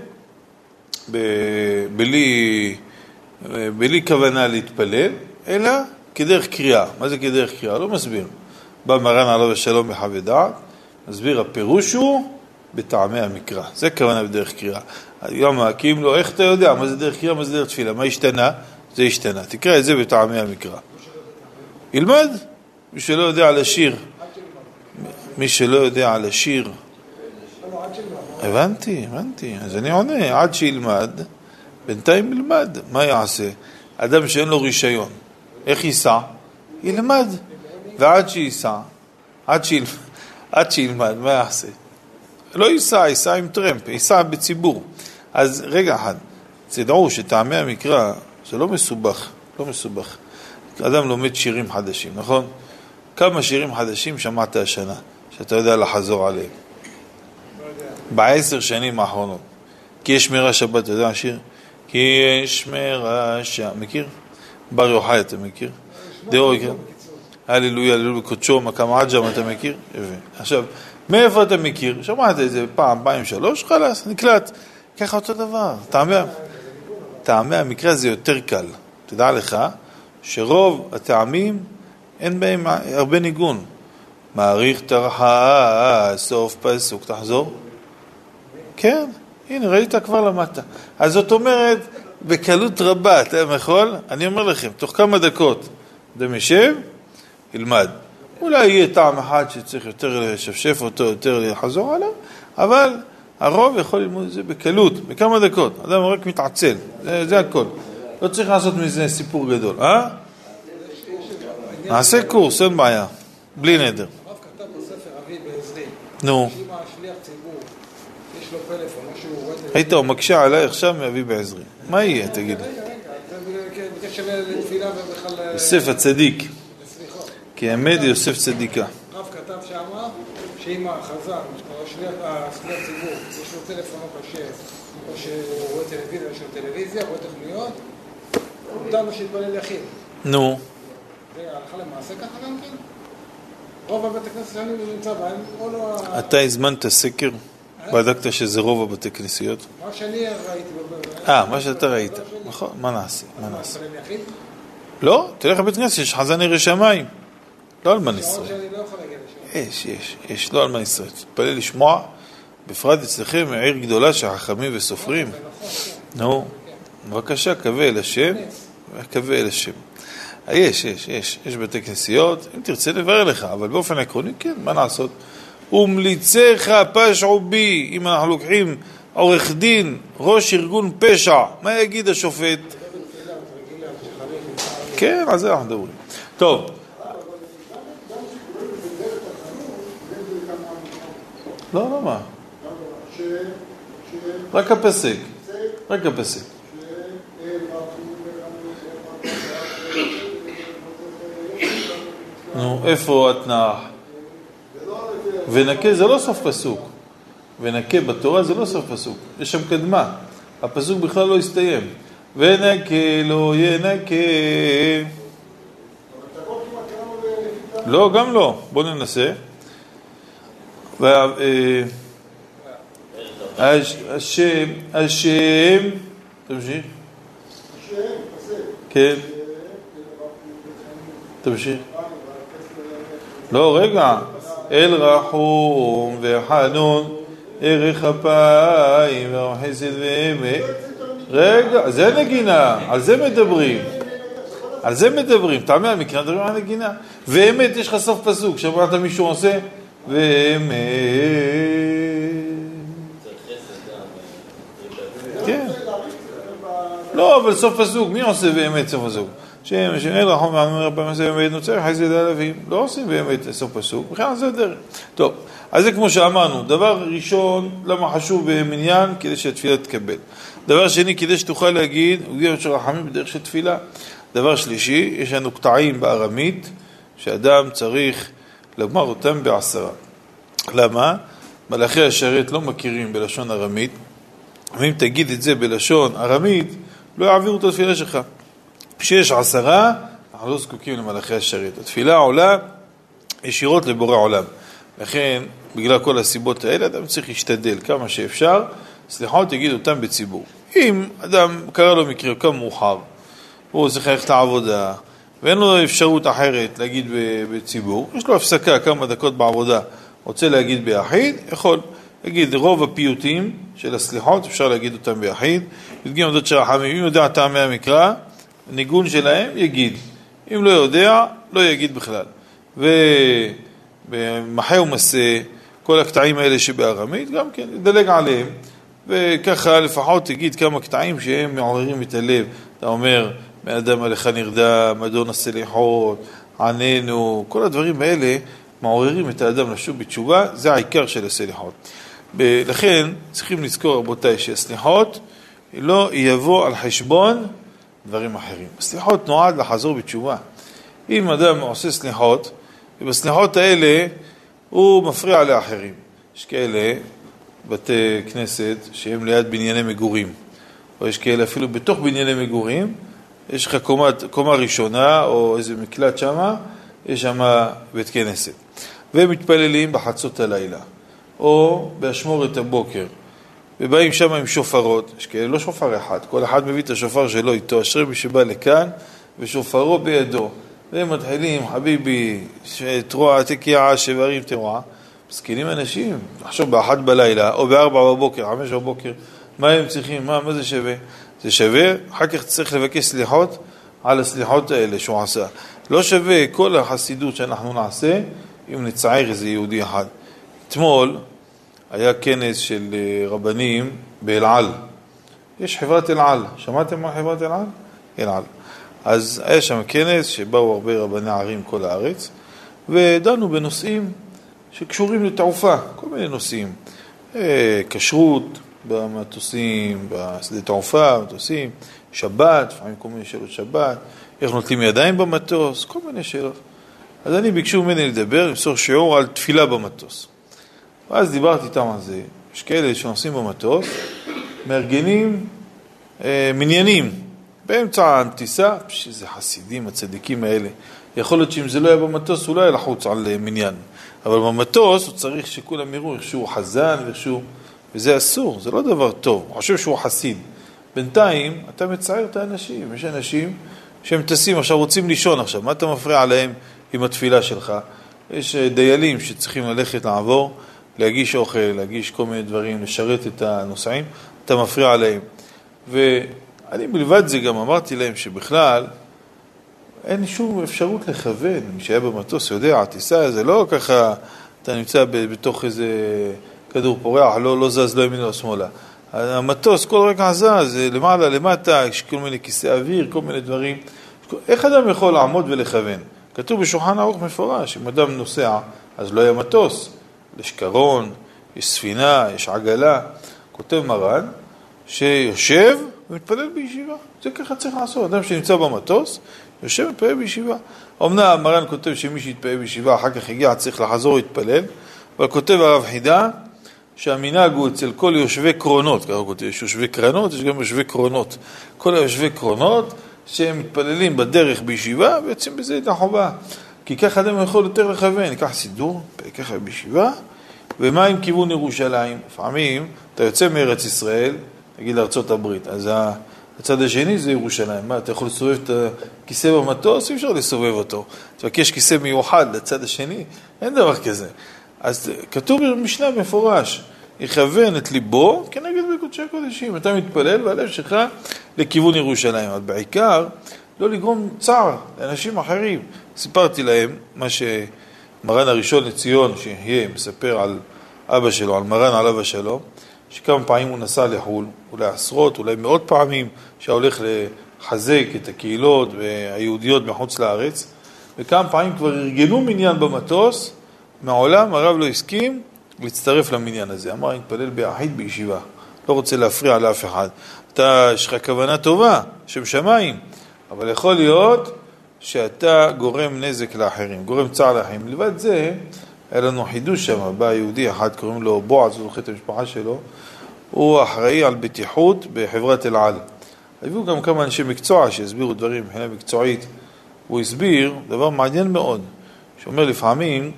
בלי כוונה להתפלל, אלא כדרך קריאה. מה זה כדרך קריאה? לא מסביר. בא מרן עליו השלום בחווה דעת, מסביר הפירוש הוא, בטעמי המקרא. זה כוונה בדרך קריאה. יום, כי אם לא, איך אתה יודע? מה זה דרך קריאה? מה זה דרך תפילה? מה השתנה? זה השתנה. תקרא את זה בטעמי המקרא. ילמד. מי שלא יודע על השיר. מי שלא יודע על השיר. הבנתי. אז אני עונה. עד שילמד, בינתיים ילמד. מה יעשה? אדם שאין לו רישיון. איך ייסע? ילמד. ועד שייסע, עד שילמד, מה יעשה? לא ייסע, ייסע עם טרמפ, ייסע בציבור. אז רגע אחד, תדעו שטעמי המקרא, זה לא מסובך, לא מסובך. אדם לומד שירים חדשים, נכון? כמה שירים חדשים שמעת השנה, שאתה יודע לחזור עליהם? ב10 שנים האחרונות. כי יש מראה שבת, אתה יודע השיר? כי יש מראה שבת, מכיר? בר יוחאי, אתה מכיר? דאו יקרא. הללויה, הללויה בקודשו, מקם עג'ם, אתה מכיר? עכשיו, מאיפה אתה מכיר? שמעת את זה פעם, 3, חלס, נקלט. ככה אותו דבר. טעמי המקרא זה יותר קל. תדע לך שרוב הטעמים אין בהם הרבה ניגון. מעריך תרחה, סוף פסוק, תחזור? כן, הנה, ראית כבר למטה. אז זאת אומרת, בקלות רבה, אתה יכול? אני אומר לכם, תוך כמה דקות, אדם ישב, ילמד. אולי יהיה טעם אחד שצריך יותר לשפשף אותו, יותר לחזור עליו, אבל הרוב יכול ללמוד את זה בקלות, בכמה דקות. אדם רק מתעצל, זה הכל. לא צריך לעשות מזה סיפור גדול, אה? נעשה קורס, אין בעיה, בלי נדר. הרב כתב בספר אבי בעזרי, נו. אם השליח ציבור, יש לו פלאפון, או שהוא רואה... היית, הוא מקשה עליי עכשיו מאבי בעזרי. מה יהיה, תגיד? יוסף הצדיק. כי עמד יוסף צדיקה. רב כתב שאמר שאם החזן, השליח ציבור, יש לו טלפון או שהוא רואה טלוויזיה, יש לו טלוויזיה, רואה תוכניות, מותר לו שיתפלל יחיד. נו. זה הלכה למעשה ככה גם כן? רוב הבית הכנסת שאני נמצא בהם, או לא... אתה הזמנת סקר? בדקת שזה רוב הבתי כנסיות? מה שאני ראיתי. מה שאתה ראית. נכון, מה נעשה? לא, תלך לבית כנסת, יש חזן ירא שמיים. לא אלמן ישראל. יש, לא אלמן ישראל. תתפלא לשמוע, בפרט אצלכם, עיר גדולה שחכמים וסופרים. נו, בבקשה, קווה אל השם. קווה אל השם. יש בתי כנסיות, אם תרצה לברר לך, אבל באופן עקרוני, כן, מה נעשות? ומליצך פשעו בי, אם אנחנו לוקחים עורך דין, ראש ארגון פשע, מה יגיד השופט? כן, אז אנחנו מדברים. טוב. לא, מה? רק הפסק. רק הפסק. נו, איפה התנאה? ונקה זה לא סוף פסוק. ונקה בתורה זה לא סוף פסוק. יש שם קדמה. הפסוק בכלל לא הסתיים. ונקה לא ינקה. לא, גם לא. בואו ננסה. השם, השם, תמשיך. השם, תעשה. כן. תמשיך. לא, רגע. אל רחום וחנון, ערך הפיים, ורחסת ואמת. רגע, זה נגינה, על זה מדברים. על זה מדברים, תעמי המקרה, מדברים על נגינה. ואמת, יש לך סוף פסוק, שמעת מישהו עושה? ואמת. כן. לא, אבל סוף פסוק, מי עושה ואמת סוף פסוק? שם, אין רחום ואמר פעם עושה באמת, נוצר חסד אלפים. לא עושים באמת סוף פסוק, בכלל זה דרך. טוב, אז זה כמו שאמרנו, דבר ראשון, למה חשוב במניין? כדי שהתפילה תקבל. דבר שני, כדי שתוכל להגיד, וגיע את שרחמים בדרך של תפילה. דבר שלישי, יש לנו קטעים בארמית, שאדם צריך לומר אותם בעשרה. למה? מלאכי השרת לא מכירים בלשון ארמית, ואם תגיד את זה בלשון ארמית, לא יעבירו את התפילה שלך. כשיש עשרה, אנחנו לא זקוקים למלאכי השרת. התפילה עולה ישירות לבורא עולם. לכן, בגלל כל הסיבות האלה, אדם צריך להשתדל כמה שאפשר, סליחות תגיד אותם בציבור. אם אדם קרא לו מקרה כמה מאוחר, הוא צריך ללכת לעבודה, ואין לו אפשרות אחרת להגיד בציבור, יש לו הפסקה כמה דקות בעבודה, רוצה להגיד ביחיד, יכול להגיד רוב הפיוטים של הסליחות, אפשר להגיד אותם ביחיד, ידגים עמדות שרחמים, אם יודע טעמי המקרא, הניגון שלהם יגיד, אם לא יודע, לא יגיד בכלל. ובמחה ומסה, כל הקטעים האלה שבארמית, גם כן, ידלג עליהם, וככה לפחות תגיד כמה קטעים שהם מעוררים את הלב. אתה אומר, מאדם עליך נרדם, אדון הסליחות, עננו, כל הדברים האלה מעוררים את האדם לשוב בתשובה, זה העיקר של הסליחות. לכן צריכים לזכור רבותיי שהסליחות לא יבוא על חשבון דברים אחרים. הסליחות נועד לחזור בתשובה. אם אדם עושה סליחות, ובסליחות האלה הוא מפריע לאחרים. יש כאלה בתי כנסת שהם ליד בנייני מגורים, או יש כאלה אפילו בתוך בנייני מגורים, יש לך קומה ראשונה, או איזה מקלט שמה, יש שמה בית כנסת. והם מתפללים בחצות הלילה, או באשמורת הבוקר, ובאים שמה עם שופרות, יש כאלה לא שופר אחד, כל אחד מביא את השופר שלו איתו, אשרי מי שבא לכאן, ושופרו בידו, והם מתחילים, חביבי, תרועה תקיעה, שברים תרועה, מסכנים אנשים, לחשוב באחת בלילה, או בארבע בבוקר, חמש בבוקר, מה הם צריכים, מה זה שווה? זה שווה, אחר כך צריך לבקש סליחות על הסליחות האלה שהוא עשה. לא שווה כל החסידות שאנחנו נעשה, אם נצער איזה יהודי אחד. אתמול היה כנס של רבנים באלעל. יש חברת אלעל, שמעתם מה חברת אלעל? אלעל. אז היה שם כנס שבאו הרבה רבני ערים כל הארץ, ודנו בנושאים שקשורים לתעופה, כל מיני נושאים, כשרות, במטוסים, בשדה תעופה, מטוסים, שבת, לפעמים כל מיני שאלות שבת, איך נוטלים ידיים במטוס, כל מיני שאלות. אז אני ביקשו ממני לדבר, למסור שיעור על תפילה במטוס. ואז דיברתי איתם על זה, יש כאלה שנוסעים במטוס, מארגנים מניינים, באמצע הנטיסה, שזה חסידים, הצדיקים האלה, יכול להיות שאם זה לא היה במטוס, הוא לא היה לחוץ על מניין. אבל במטוס הוא צריך שכולם יראו איך שהוא חזן ואיך שהוא... וזה אסור, זה לא דבר טוב, הוא חושב שהוא חסיד. בינתיים אתה מצער את האנשים, יש אנשים שהם טסים עכשיו, רוצים לישון עכשיו, מה אתה מפריע עליהם עם התפילה שלך? יש דיילים שצריכים ללכת לעבור, להגיש אוכל, להגיש כל מיני דברים, לשרת את הנוסעים, אתה מפריע עליהם. ואני בלבד זה גם אמרתי להם שבכלל אין שום אפשרות לכוון, מי שהיה במטוס יודע, הטיסה זה לא ככה, אתה נמצא בתוך איזה... כדור פורח, לא זז, לא ימין, לא שמאלה. המטוס כל רגע זז, למעלה, למטה, יש כל מיני כיסא אוויר, כל מיני דברים. איך אדם יכול לעמוד ולכוון? כתוב בשולחן ערוך מפורש, אם אדם נוסע, אז לא יהיה מטוס. יש קרון, יש ספינה, יש עגלה. כותב מרן, שיושב ומתפלל בישיבה. זה ככה צריך לעשות. אדם שנמצא במטוס, יושב ומתפלל בישיבה. אמנם מרן כותב שמי שהתפלל בישיבה, אחר כך הגיע, צריך לחזור להתפלל. אבל כותב הרב חידה, שהמנהג הוא אצל כל יושבי קרונות, יש יושבי קרנות, יש גם יושבי קרונות. כל היושבי קרונות שהם מתפללים בדרך בישיבה ויוצאים בזה את החובה. כי כך אדם יכול יותר לכוון, ניקח סידור, ככה בישיבה, ומה עם כיוון ירושלים? לפעמים אתה יוצא מארץ ישראל, נגיד לארצות הברית, אז הצד השני זה ירושלים. מה, אתה יכול לסובב את הכיסא במטוס? אי אפשר לסובב אותו. תבקש כיסא מיוחד לצד השני? אין דבר כזה. אז כתוב במשנה מפורש, יכוון את ליבו, כנגד בקודשי הקודשים. אתה מתפלל והלב שלך לכיוון ירושלים. אבל בעיקר, לא לגרום צער לאנשים אחרים. סיפרתי להם מה שמרן הראשון לציון, שיהיה מספר על אבא שלו, על מרן עליו השלום, שכמה פעמים הוא נסע לחול, אולי עשרות, אולי מאות פעמים, שהולך לחזק את הקהילות והיהודיות מחוץ לארץ, וכמה פעמים כבר ארגנו מניין במטוס, מהעולם הרב לא הסכים להצטרף למניין הזה. אמר, נתפלל ביחיד בישיבה, לא רוצה להפריע לאף אחד. אתה, יש לך כוונה טובה, שם שמיים, אבל יכול להיות שאתה גורם נזק לאחרים, גורם צער לאחרים. לבד זה, היה לנו חידוש שם, בא יהודי אחד, קוראים לו בועז, הוא לוחית המשפחה שלו, הוא אחראי על בטיחות בחברת אל על. הביאו גם כמה אנשי מקצוע שהסבירו דברים מבחינה מקצועית. הוא הסביר דבר מעניין מאוד, שאומר לפעמים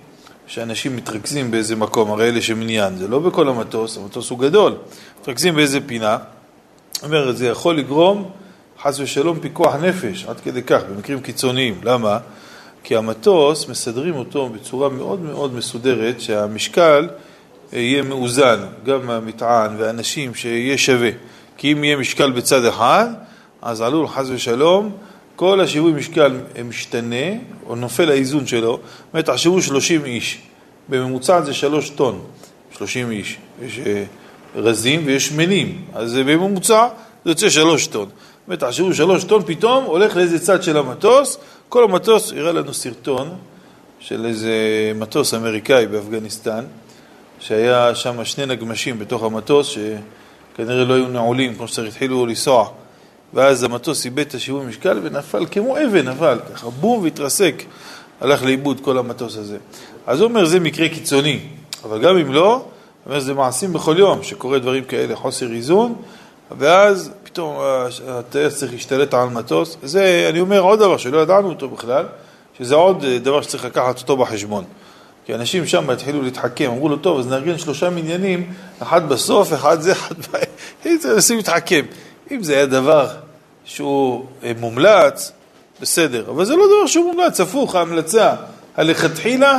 שאנשים מתרכזים באיזה מקום, הרי אלה שמניין, זה לא בכל המטוס, המטוס הוא גדול, מתרכזים באיזה פינה, אומר, זה יכול לגרום חס ושלום פיקוח נפש, עד כדי כך, במקרים קיצוניים. למה? כי המטוס מסדרים אותו בצורה מאוד מאוד מסודרת, שהמשקל יהיה מאוזן, גם המטען והאנשים שיהיה שווה. כי אם יהיה משקל בצד אחד, אז עלול חס ושלום, כל השיווי משקל משתנה, או נופל האיזון שלו, באמת תחשבו 30 איש, בממוצע זה 3 טון, 30 איש, יש רזים ויש מנים, אז בממוצע זה יוצא 3 טון, באמת תחשבו 3 טון פתאום הולך לאיזה צד של המטוס, כל המטוס, יראה לנו סרטון של איזה מטוס אמריקאי באפגניסטן, שהיה שם שני נגמשים בתוך המטוס, שכנראה לא היו נעולים, כמו שצריך התחילו לנסוע, ואז המטוס איבד את השיווי משקל ונפל כמו אבן, נפל, ככה בום והתרסק, הלך לאיבוד כל המטוס הזה. אז הוא אומר, זה מקרה קיצוני, אבל גם אם לא, אומר, זה מעשים בכל יום, שקורה דברים כאלה, חוסר איזון, ואז פתאום הטייס צריך להשתלט על מטוס. זה, אני אומר, עוד דבר שלא ידענו אותו בכלל, שזה עוד דבר שצריך לקחת אותו בחשבון. כי אנשים שם התחילו להתחכם, אמרו לו, טוב, אז נארגן 3 מניינים, אחד בסוף, אחד זה, אחד בעיה, נשים להתחכם. אם זה היה דבר שהוא מומלץ, בסדר. אבל זה לא דבר שהוא מומלץ, הפוך, ההמלצה. הלכתחילה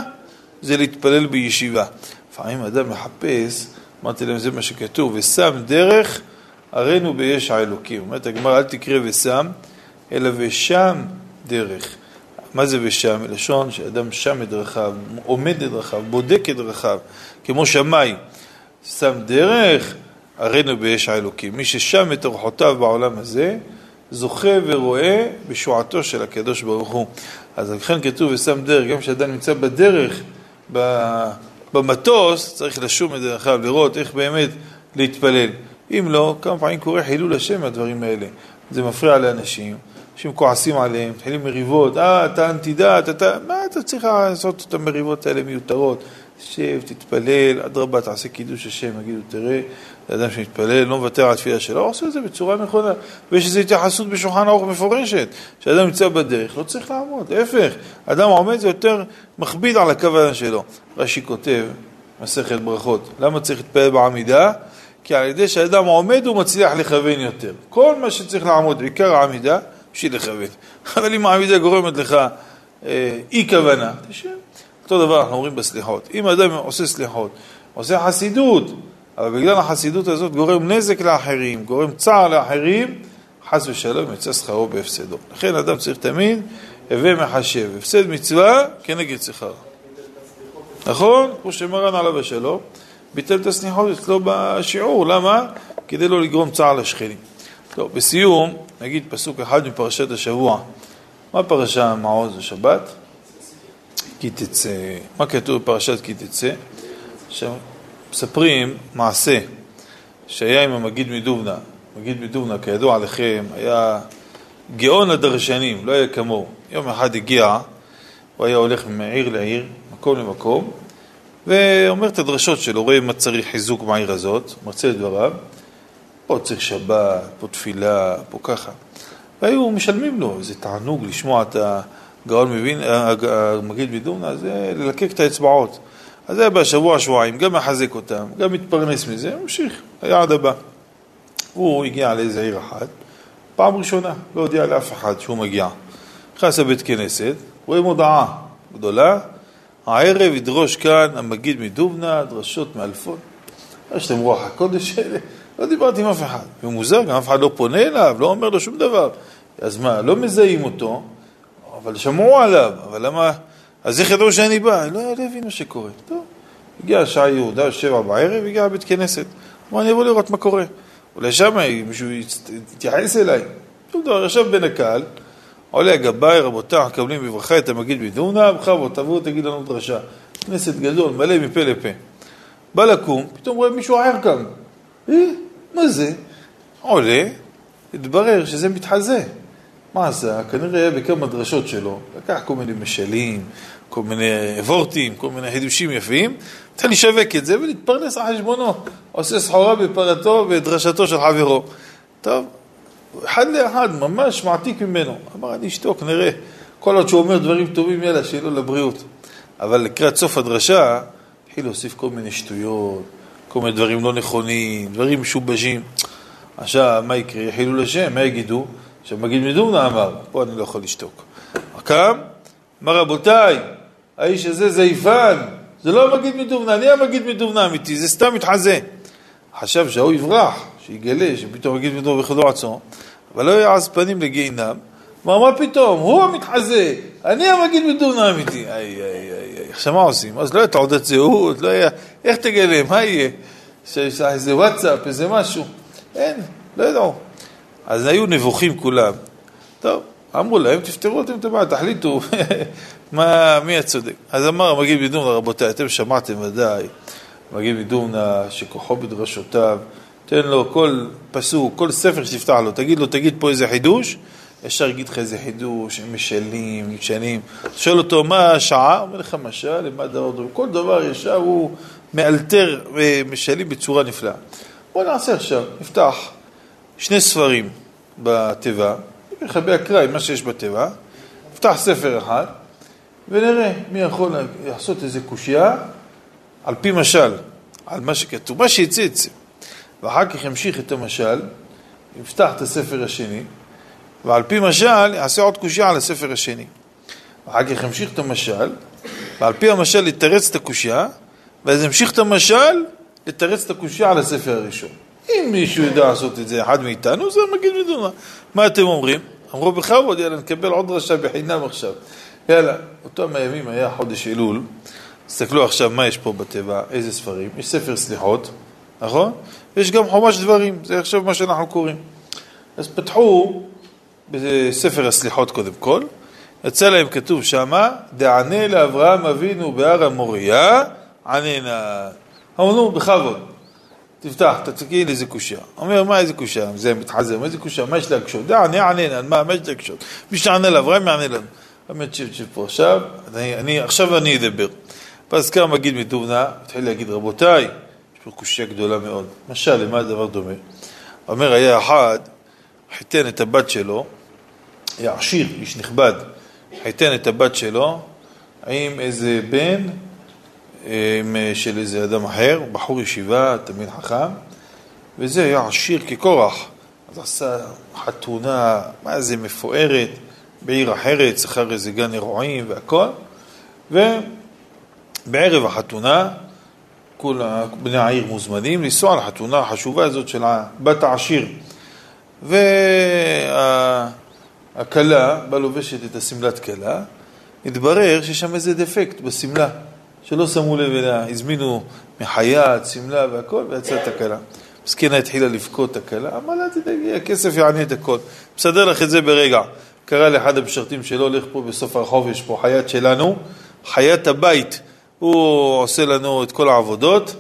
זה להתפלל בישיבה. לפעמים אדם מחפש, אמרתי להם, זה מה שכתוב, ושם דרך, הראינו ביש האלוקים. אומרת, הגמרא, אל תקרא ושם, אלא ושם דרך. מה זה ושם? לשון שאדם שם את דרכיו, עומד את דרכיו, בודק את דרכיו, כמו שמיים. שם דרך, הראינו ביש האלוקים. מי ששם את אורחותיו בעולם הזה, זוכה ורואה בשועתו של הקדוש ברוך הוא. אז לכן כתוב ושם דרך, גם כשאדם נמצא בדרך, במטוס, צריך לשום את דרכיו, לראות איך באמת להתפלל. אם לא, כמה פעמים קורה חילול השם הדברים האלה. זה מפריע לאנשים, אנשים כועסים עליהם, מתחילים מריבות, אתה אנטידט, מה אתה צריך לעשות את המריבות האלה מיותרות? שב, תתפלל, אדרבה, תעשה קידוש השם, יגידו, תראה, האדם שמתפלל, לא מוותר על תפילה שלו, עושה את זה בצורה נכונה, ויש איזו התייחסות בשולחן ערוך מפורשת, שאדם נמצא בדרך, לא צריך לעמוד, להפך, אדם עומד זה יותר מכביד על הכוונה שלו. רש"י כותב, מסכת ברכות, למה צריך להתפלל בעמידה? כי על ידי שהאדם עומד הוא מצליח לכוון יותר. כל מה שצריך לעמוד, בעיקר העמידה, בשביל לכוון. אבל אם העמידה גורמת לך אי כוונה, תשאר. אותו דבר אנחנו אומרים בסליחות. אם האדם עושה סליחות, עושה חסידות, אבל בגלל החסידות הזאת גורם נזק לאחרים, גורם צער לאחרים, חס ושלום יצא שכרו בהפסדו. לכן האדם צריך תמיד הווה מחשב. הפסד מצווה כנגד שכר. נכון? כמו שמרן עליו השלום. ביטל את הסליחות אצלו בשיעור, למה? כדי לא לגרום צער לשכנים. טוב, בסיום, נגיד פסוק אחד מפרשת השבוע. מה פרשה מעוז השבת? כי תצא. מה כתוב בפרשת כי תצא? שמספרים מעשה שהיה עם המגיד מדובנה. מגיד מדובנה, כידוע לכם, היה גאון הדרשנים, לא היה כמוהו. יום אחד הגיע, הוא היה הולך מעיר לעיר, מקום למקום, ואומר את הדרשות שלו, רואה מה צריך חיזוק בעיר הזאת, מרצה לדבריו, פה צריך שבת, פה תפילה, פה ככה. והיו משלמים לו, זה תענוג לשמוע את הגאון מבין, מגיד מדובנה, זה ללקק את האצבעות. אז היה בשבוע, שבועיים, גם מחזק אותם, גם מתפרנס מזה, ממשיך, היה עד הבא. הוא הגיע לאיזה עיר אחת, פעם ראשונה, לא הודיע לאף אחד שהוא מגיע. נכנס לבית כנסת, רואה מודעה גדולה, הערב ידרוש כאן המגיד מדובנה, דרשות מאלפות. יש להם רוח הקודש האלה, לא דיברתי עם אף אחד. ומוזר, גם אף אחד לא פונה אליו, לא אומר לו שום דבר. אז מה, לא מזהים אותו, אבל שמרו עליו, אבל למה... אז איך ידעו שאני בא? לא הבין מה שקורה. טוב, הגיעה שעה יהודה, 7 בערב, הגיעה בית כנסת. אמר, אני אבוא לראות מה קורה. אולי שם מישהו יתייחס אליי. שום דבר, ישב בין הקהל, עולה הגבאי, רבותי, קבלים בברכה את המגיד מדובנה, בכבוד, תבואו, תגיד לנו דרשה. כנסת גדול, מלא מפה לפה. בא לקום, פתאום רואה מישהו אחר כאן. מה זה? עולה, התברר שזה מתחזה. מה זה? כנראה בכמה דרשות שלו, לקח כל מיני משלים, כל מיני וורטים, כל מיני חידושים יפים, נתן לשווק את זה ולהתפרנס על חשבונו, עושה סחורה בפרתו ודרשתו של חברו. טוב, אחד לאחד, ממש מעתיק ממנו. אמר, אני אשתוק, נראה. כל עוד שהוא אומר דברים טובים, יאללה, שיהיה לו לבריאות. אבל לקראת סוף הדרשה, התחיל להוסיף כל מיני שטויות, כל מיני דברים לא נכונים, דברים משובשים. עכשיו, מה יקרה? יחילו לשם, מה יגידו? שמגיד מדובנה אמר, פה אני לא יכול לשתוק. קם, אמר רבותיי, האיש הזה זייפן, זה לא מגיד מדובנה, אני המגיד מדובנה אמיתי, זה סתם מתחזה. חשב שהוא יברח, שיגלה, שפתאום מגיד מדובנה בחדור עצמו, אבל לא יעז פנים לגיהינם. אמר, מה פתאום? הוא המתחזה, אני המגיד מדובנה אמיתי. עכשיו מה עושים? אז לא היה תעודת זהות, לא היה, איך תגלה, מה יהיה? איזה וואטסאפ, איזה משהו. אין, לא ידעו. אז היו נבוכים כולם. טוב, אמרו להם, תפתרו אתם את הבעיה, תחליטו מי הצודק. אז אמר מגיד מדובנה, רבותיי, אתם שמעתם ודאי, מגיד מדובנה שכוחו בדרשותיו, תן לו כל פסוק, כל ספר שתפתח לו, תגיד לו, תגיד פה איזה חידוש, ישר יגיד לך איזה חידוש, משלים, שנים, שואל אותו מה השעה, אומר לך משל, למה דבר דומה, כל דבר ישר הוא מאלתר משלים בצורה נפלאה. בוא נעשה עכשיו, נפתח. 2 ספרים בטבע, נחבא הקרא עם מה שיש בטבע, נפתח ספר אחד, ונראה מי יכול לעשות איזה קושייה, על פי משל, על מה שכתוב, מה שיצא יצא. ואחר כך ימשיך את המשל, נפתח את הספר השני, ועל פי משל יעשה עוד קושייה על הספר השני. ואחר כך ימשיך את המשל, ועל פי המשל יתרץ את הקושייה, ואז ימשיך את המשל, יתרץ את הקושייה על הספר הראשון. אם מישהו ידע לעשות את זה, אחד מאיתנו, זה מגיד מדובנה. מה אתם אומרים? אמרו בכבוד, יאללה, נקבל עוד דרשה בחינם עכשיו. יאללה, אותם הימים היה חודש אלול, תסתכלו עכשיו מה יש פה בטבע, איזה ספרים, יש ספר סליחות, נכון? יש גם חומש דברים, זה עכשיו מה שאנחנו קוראים. אז פתחו בספר הסליחות קודם כל, יצא להם כתוב שמה, דענה לאברהם אבינו בהר המוריה, עננה, אמרו בכבוד. תפתח, תצקיעי לאיזה קושה. אומר, מה איזה קושה? זה מתחזר, מה איזה קושה? מה יש להקשות? דעני ענינן, מה יש להקשות? מי שענה לאברהם יענה לנו. אמר, תשיב פה עכשיו, עכשיו אני אדבר. ואז כאן מגיד מדובנה, התחיל להגיד, רבותיי, יש פה קושה גדולה מאוד. משל, למה הדבר דומה? אומר, היה אחד, חיתן את הבת שלו, היה עשיר, איש נכבד, חיתן את הבת שלו, עם איזה בן, של איזה אדם אחר, בחור ישיבה, תמיד חכם, וזה היה עשיר כקורח. אז עשה חתונה, מה זה מפוארת, בעיר אחרת, שכר איזה גן אירועים והכל, ובערב החתונה, כל בני העיר מוזמנים, לנסוע לחתונה החשובה הזאת של בת העשיר. והכלה, בה לובשת את הסמלת כלה, התברר ששם איזה דפקט בסמלה. שלא שמו לב אליה, הזמינו מחיית, סמלה והכל, ויצאה תקלה. מסכנה התחילה לבכות תקלה, אמרה לה, תדאגי, הכסף יענה את הכל. מסדר לך את זה ברגע. קרא לאחד המשרתים שלו, לך פה בסוף הרחוב, יש פה חיית שלנו, חיית הבית, הוא עושה לנו את כל העבודות,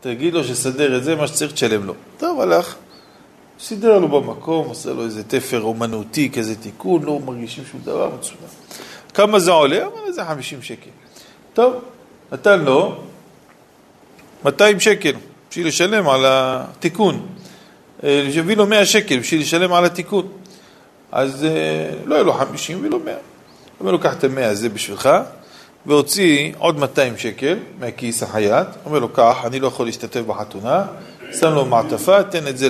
תגיד לו שסדר את זה, מה שצריך תשלם לו. טוב, הלך, סידר לו במקום, עושה לו איזה תפר אומנותי, כזה תיקון, לא מרגישים שום דבר מצוין. כמה זה עולה? אבל זה 50 שקל. טוב. נתן לו, 200 שקל בשביל לשלם על התיקון, שיביא לו 100 שקל בשביל לשלם על התיקון, אז לא יהיה לו 50 ולא 100. אומר לו, קח את ה-100 הזה בשבילך, והוציא עוד 200 שקל מהכיס החייט, אומר לו, קח, אני לא יכול להשתתף בחתונה, שם לו מעטפה, תן את זה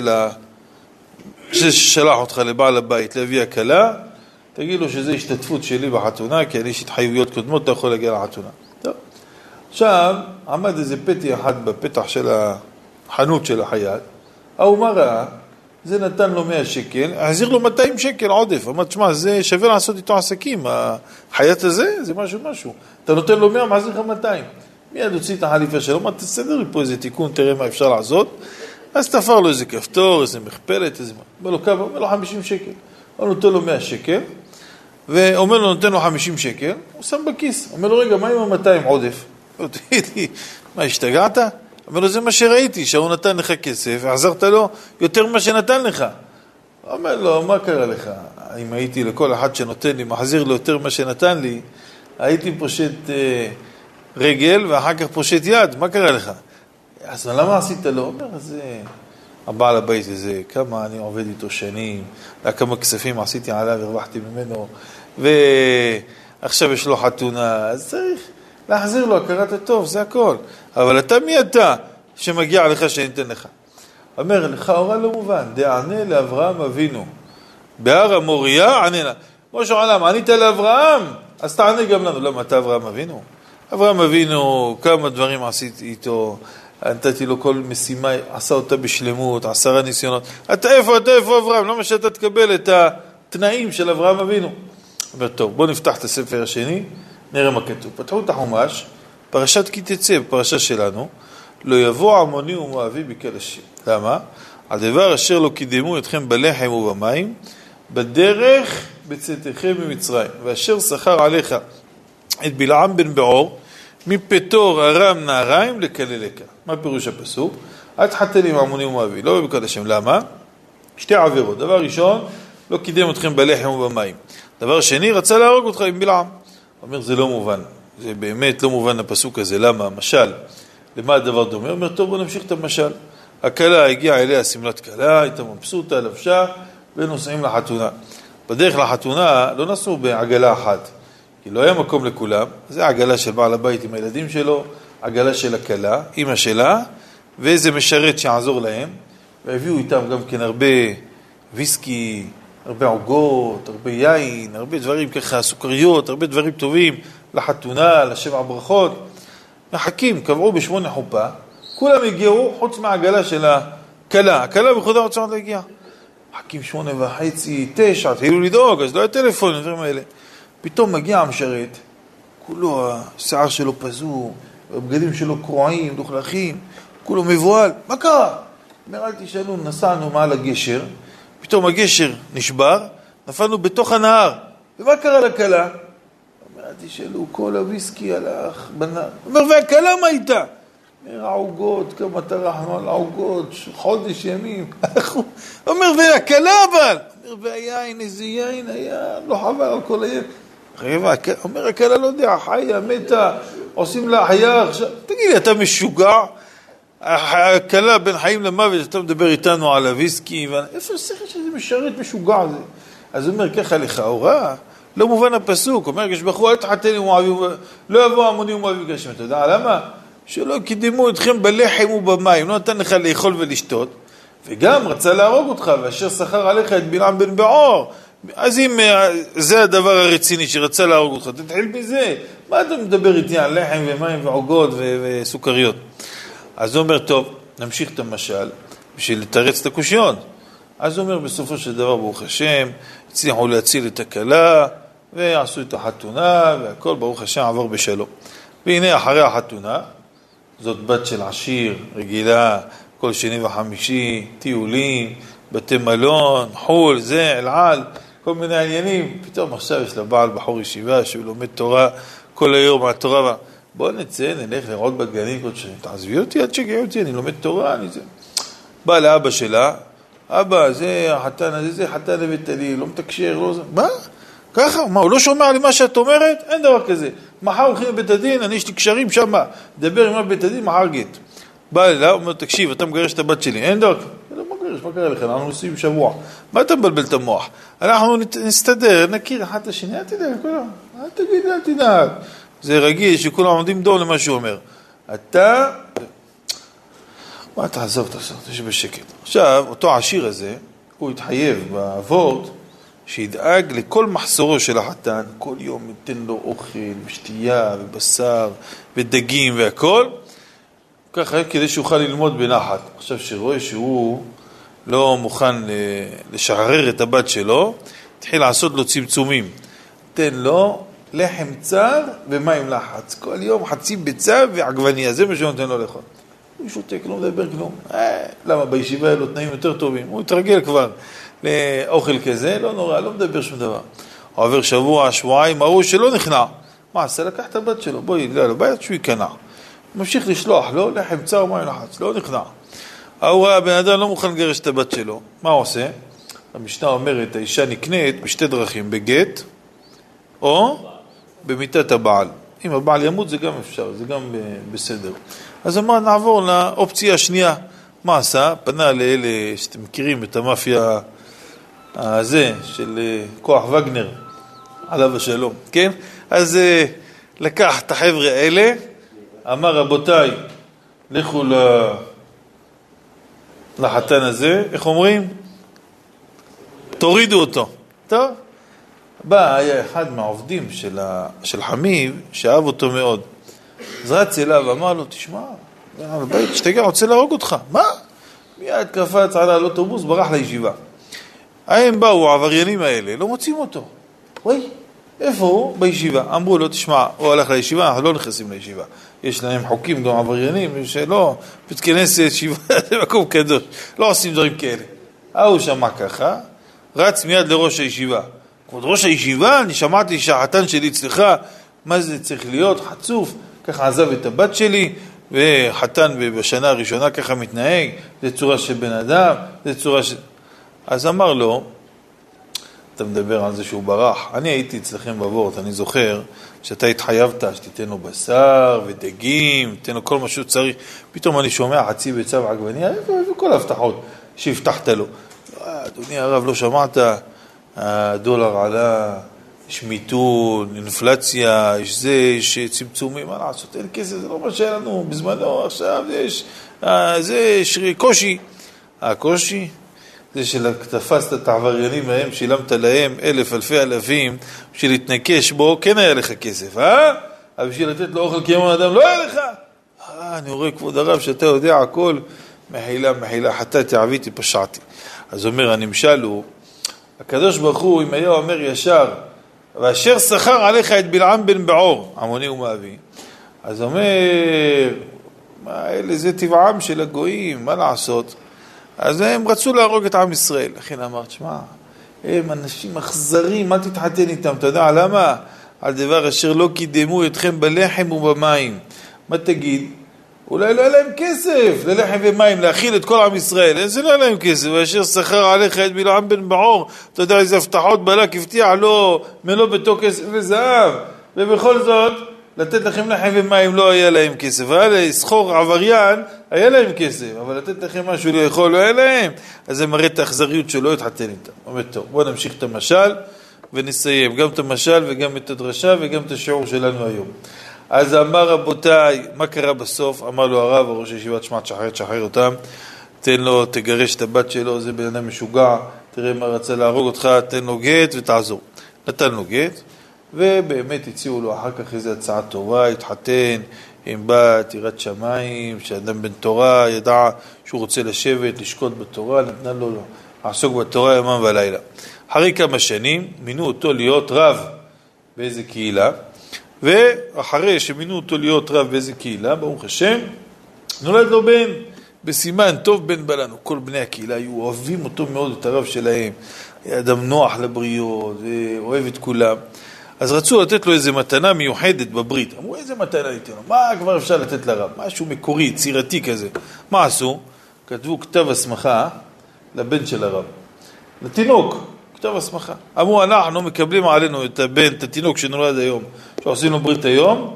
ששלח אותך לבעל הבית להביא הקלה, תגיד לו שזה השתתפות שלי בחתונה, כי אני יש התחייבויות קודמות, אתה יכול להגיע לחתונה. טוב. עכשיו, עמד איזה פתי אחד בפתח של החנות של החייט, הוא ראה, זה נתן לו 100 שקל, החזיר לו 200 שקל עודף, אמר, תשמע, זה שווה לעשות איתו עסקים, החייט הזה, זה משהו, אתה נותן לו 100, מחזיר לך 200, מיד הוציא את החליפה שלו, אמר, תסדר לי פה איזה תיקון, תראה מה אפשר לעשות, אז תפר לו איזה כפתור, איזה מכפלת, איזה... אומר לו, כמה? אומר לו 50 שקל, הוא נותן לו 100 שקל, ואומר לו, נותן לו 50 שקל, הוא שם בכיס, אומר לו, רגע, מה עם ה-200 עודף? הוא תגיד לי, מה, השתגעת? אומר לו, זה מה שראיתי, שהוא נתן לך כסף, ועזרת לו יותר ממה שנתן לך. אומר לו, מה קרה לך? אם הייתי לכל אחד שנותן לי, מחזיר לו יותר ממה שנתן לי, הייתי פושט רגל, ואחר כך פושט יד, מה קרה לך? אז למה עשית לו? אומר, זה... הבעל הבית הזה, כמה אני עובד איתו שנים, כמה כספים עשיתי עליו, הרווחתי ממנו, ועכשיו יש לו חתונה, אז צריך להחזיר לו, הכרת הטוב, זה הכל. אבל אתה מי אתה שמגיע לך שניתן לך? אומר, לך הורה לא מובן, דענה לאברהם אבינו, בהר המוריה, ענה לה. משה עולם, ענית לאברהם, אז תענה גם לנו, למה אתה אברהם אבינו? אברהם אבינו, כמה דברים עשיתי איתו, נתתי לו כל משימה, עשה אותה בשלמות, 10 ניסיונות. אתה איפה אברהם? למה שאתה תקבל את התנאים של אברהם אבינו? אומר, טוב, בוא נפתח את הספר השני, נראה מה כתוב. פתחו את החומש, פרשת כי תצא, פרשה שלנו, לא יבוא עמוני ומואבי בקלשים. למה? הדבר אשר לא קידמו אתכם בלחם ובמים, בדרך בצאתכם ממצרים, ואשר שכר עליך את בלעם בן בעור, מפתור הרם נעריים לקללקה. מה פירוש הפסוק? את חתן עם עמוני ומואבי, לא בקלשים. למה? שתי עבירות. דבר ראשון, לא קידם אתכם בלחם ובמים. דבר שני, רצה להרוג אותך עם בלעם. אומר, זה לא מובן. זה באמת לא מובן הפסוק הזה. למה? משל. למה הדבר דומה? אומר, טוב, בוא נמשיך את המשל. הכלה הגיעה אליה, סמלת כלה, הייתה מבסוטה, לבשה, ונוסעים לחתונה. בדרך לחתונה לא נסעו בעגלה אחת, כי לא היה מקום לכולם. זה העגלה של בעל הבית עם הילדים שלו, עגלה של הכלה, אמא שלה, ואיזה משרת שיעזור להם. והביאו איתם גם כן הרבה ויסקי, הרבה עוגות, הרבה יין, הרבה דברים ככה, סוכריות, הרבה דברים טובים, לחתונה, לשבע ברכות. מחכים, קבעו ב8 חופה, כולם הגיעו חוץ מהעגלה של הכלה. הכלה בחודר רוצה עוד להגיע. מחכים 8:30, 9, תהילו לדאוג, אז לא היה טלפון, דברים האלה. פתאום מגיע המשרת, כולו, השיער שלו פזור, הבגדים שלו קרועים, דוחלכים, כולו מבועל. מה קרה? אומר, אל תשאלו, נסענו מעל הגשר, פתאום הגשר נשבר, נפלנו בתוך הנהר. ומה קרה לכלה? אומר, תשאלו, כל הוויסקי הלך בנהר. אומר, והכלה מה הייתה? אומר, העוגות, כמה תרחנו על העוגות, חודש ימים. אומר, והכלה אבל? אומר, והיין, איזה יין היה, לא חבל על כל היין. אומר, הכלה לא יודע, חיה, מתה, עושים לה חיה עכשיו. תגיד לי, אתה משוגע? הכלה בין חיים למוות, אתה מדבר איתנו על הוויסקי, איפה שכן שזה משרת משוגע הזה? אז הוא אומר, ככה לך, הוראה, לא מובן הפסוק, אומר, כשבחרו, אל תחתן עם מואבי, לא יבוא עמוני ומואבי בקלשים, אתה יודע, למה? שלא קידמו אתכם בלחם ובמים, לא נתן לך לאכול ולשתות, וגם רצה להרוג אותך, ואשר שכר עליך את בלעם בן בעור, אז אם זה הדבר הרציני שרצה להרוג אותך, תתחיל בזה, מה אתה מדבר איתי על לחם ומים ועוגות וסוכריות? אז הוא אומר, טוב, נמשיך את המשל בשביל לתרץ את הקושיון. אז הוא אומר, בסופו של דבר, ברוך השם, הצליחו להציל את הכלה, ועשו את החתונה, והכל, ברוך השם, עבר בשלום. והנה, אחרי החתונה, זאת בת של עשיר, רגילה, כל שני וחמישי, טיולים, בתי מלון, חול, זה, אלעל, כל מיני עניינים. פתאום עכשיו יש לבעל בחור ישיבה, שהוא לומד תורה כל היום מהתורה, בוא נצא, נלך לראות בגנים, תעזבי אותי, עד שגעי אותי, אני לומד תורה, אני זה. בא לאבא שלה, אבא, זה החתן הזה, זה חתן לבטלי, לא מתקשר, לא זה. מה? ככה? מה, הוא לא שומע למה שאת אומרת? אין דבר כזה. מחר הולכים לבית הדין, אני יש לי קשרים שם, דבר עם הבית הדין, מחר גט. בא אליו, אומר, תקשיב, אתה מגרש את הבת שלי, אין דוק. מה קרה לכם? אנחנו עושים שבוע. מה אתה מבלבל את המוח? אנחנו נסתדר, נכיר אחת את השני, אל תדאג, כולם. אל תגיד, אל תדאג. זה רגיש שכולם עומדים דום למה שהוא אומר. אתה... מה אתה עזוב, שבשקט. עכשיו, אותו העשיר הזה, הוא התחייב בעבוד, שידאג לכל מחסורו של החתן, כל יום ייתן לו אוכל, ושתייה, ובשר, ודגים, והכל. ככה, כדי שיוכל ללמוד בנחת. עכשיו, שרואה שהוא לא מוכן לשחרר את הבת שלו, התחיל לעשות לו צמצומים. תן לו לחם צר ומים לחץ. כל יום חצי ביצה ועגבניה, זה מה שנותן לו לאכול. הוא שותק, לא מדבר כלום. למה? בישיבה אלו תנאים יותר טובים. הוא התרגל כבר לאוכל כזה, לא נורא, לא מדבר שום דבר. הוא עבר שבוע, שבועיים, הוא שלא נכנע. מה עשה? לקח את הבת שלו, בואי יגלה לו, בית שהוא יקנע. ממשיך לשלוח, לא לחם צר ומים לחץ, לא נכנע. ההוא הבן אדם לא מוכן לגרש את הבת שלו. מה הוא עושה? המשנה אומרת, האישה נקנית בשתי דרכים, בגט או במיטת הבעל. אם הבעל ימות זה גם אפשר, זה גם בסדר. אז אמר, נעבור לאופציה השנייה. מה עשה? פנה לאלה שאתם מכירים את המאפיה הזה של כוח וגנר, עליו השלום, כן? אז לקח את החבר'ה האלה, אמר רבותיי, לכו לחתן הזה, איך אומרים? תורידו אותו. טוב? בא, היה אחד מהעובדים של חמיב, שאהב אותו מאוד. אז רץ אליו, אמר לו, תשמע, בית, שתגע, רוצה להרוג אותך. מה? מיד קפץ על אוטובוס, ברח לישיבה. הם באו, העבריינים האלה, לא מוצאים אותו. וואי, איפה הוא? בישיבה. אמרו לו, תשמע, הוא הלך לישיבה, אנחנו לא נכנסים לישיבה. יש להם חוקים, גם עבריינים, שלא, פתכנס ישיבה, זה מקום קדוש. לא עושים דברים כאלה. הוא שמע ככה, רץ מיד לראש הישיבה. כבוד ראש הישיבה, אני שמעתי שהחתן שלי אצלך, מה זה צריך להיות? חצוף. ככה עזב את הבת שלי, וחתן בשנה הראשונה ככה מתנהג, זה צורה של בן אדם, זה צורה של... אז אמר לו, אתה מדבר על זה שהוא ברח, אני הייתי אצלכם בבורט, אני זוכר שאתה התחייבת שתיתן לו בשר ודגים, תיתן לו כל מה שהוא צריך, פתאום אני שומע חצי ביצה ועגבניה, וכל ההבטחות שהבטחת לו. אדוני הרב, לא שמעת, הדולר עלה, יש מיתון, אינפלציה, יש זה, יש צמצומים, מה לעשות? אין כסף, זה לא מה שהיה לנו בזמנו, עכשיו יש קושי. הקושי זה שתפסת את העבריינים ההם, שילמת להם אלפים בשביל להתנקש בו, כן היה לך כסף, אבל בשביל לתת לו אוכל כמו אדם, לא היה לך. אני רואה כבוד הרב שאתה יודע הכל, מחילה, חטאתי, עביתי, פשעתי. אז אומר, הנמשל הוא, הקדוש ברוך הוא, אם היה אומר ישר, ואשר שכר עליך את בלעם בן בעור, עמוני ומאבי, אז אומר, מה אלה, זה טבעם של הגויים, מה לעשות? אז הם רצו להרוג את עם ישראל. לכן אמרת, שמע, הם אנשים אכזרים, אל תתחתן איתם, אתה יודע למה? על דבר אשר לא קידמו אתכם בלחם ובמים. מה תגיד? אולי לא היה להם כסף ללחם ומים, להכיל את כל עם ישראל. זה לא היה להם כסף, ואשר שכר עליך את בלעם בן בעור, אתה יודע איזה הבטחות בלק, הבטיח לו מלוא ביתו כסף וזהב, ובכל זאת, לתת לכם לחם ומים לא היה להם כסף, היה לסחור עבריין, היה להם כסף, אבל לתת לכם משהו לאכול לא היה להם, אז זה מראה את האכזריות שלא התחתן איתם. אומר טוב, בואו נמשיך את המשל, ונסיים גם את המשל וגם את הדרשה וגם את השיעור שלנו היום. אז אמר רבותיי, מה קרה בסוף? אמר לו הרב, הראש הישיבה, תשמע, תשחרר אותם, תן לו, תגרש את הבת שלו, זה בן אדם משוגע, תראה מה רצה להרוג אותך, תן לו גט ותעזור. נתן לו גט, ובאמת הציעו לו אחר כך איזו הצעה טובה, התחתן, עם בת, יראת שמיים, שאדם בן תורה ידע שהוא רוצה לשבת, לשקוט בתורה, נתנה לו לעסוק בתורה ימם ולילה. אחרי כמה שנים מינו אותו להיות רב באיזה קהילה, ואחרי שמינו אותו להיות רב באיזה קהילה, ברוך השם, נולד לו בן, בסימן טוב בן בלנו. כל בני הקהילה היו אוהבים אותו מאוד, את הרב שלהם, היה אדם נוח לבריות, אוהב את כולם. אז רצו לתת לו איזו מתנה מיוחדת בברית. אמרו, איזה מתנה ניתן לו? מה כבר אפשר לתת לרב? משהו מקורי, יצירתי כזה. מה עשו? כתבו כתב הסמכה לבן של הרב. לתינוק, כתב הסמכה. אמרו, אנחנו מקבלים עלינו את הבן, את התינוק שנולד היום, שעושים לו ברית היום,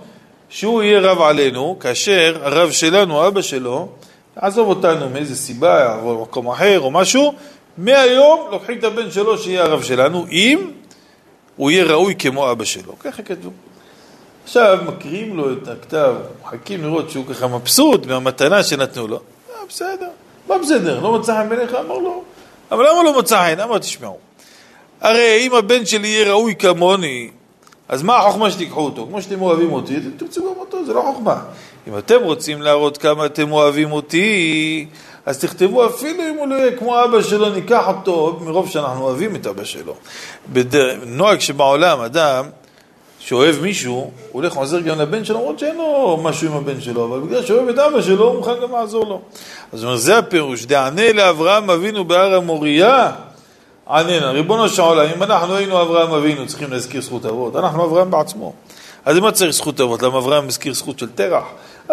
שהוא יהיה רב עלינו, כאשר הרב שלנו, אבא שלו, עזוב אותנו מאיזה סיבה, או מקום אחר, או משהו, מהיום לוקחים את הבן שלו שיהיה הרב שלנו, אם הוא יהיה ראוי כמו אבא שלו. ככה כתוב. עכשיו מקריאים לו את הכתב, מחכים לראות שהוא ככה מבסוט מהמתנה שנתנו לו. בסדר, מה בסדר? לא מצא חן בעיניך? אמר לו. אבל למה לא מצא חן? אמר, תשמעו. הרי אם הבן שלי יהיה ראוי כמוני, אז מה החוכמה שתיקחו אותו? כמו שאתם אוהבים אותי, אתם תצאו גם אותו, זה לא חוכמה. אם אתם רוצים להראות כמה אתם אוהבים אותי, אז תכתבו אפילו אם הוא לא יהיה כמו אבא שלו, ניקח אותו מרוב שאנחנו אוהבים את אבא שלו. נוהג שבעולם אדם שאוהב מישהו, הוא הולך ועוזר גם לבן שלו, למרות שאין לו משהו עם הבן שלו, אבל בגלל שאוהב את אבא שלו, הוא מוכן גם לעזור לו. אז זה הפירוש, דענה לאברהם אבינו בהר המוריה, עננה, ריבונו של עולם, אם אנחנו היינו אברהם אבינו, צריכים להזכיר זכות אבות, אנחנו אברהם בעצמו. אז מה צריך זכות אבות? למה אברהם מזכיר זכות של תרח?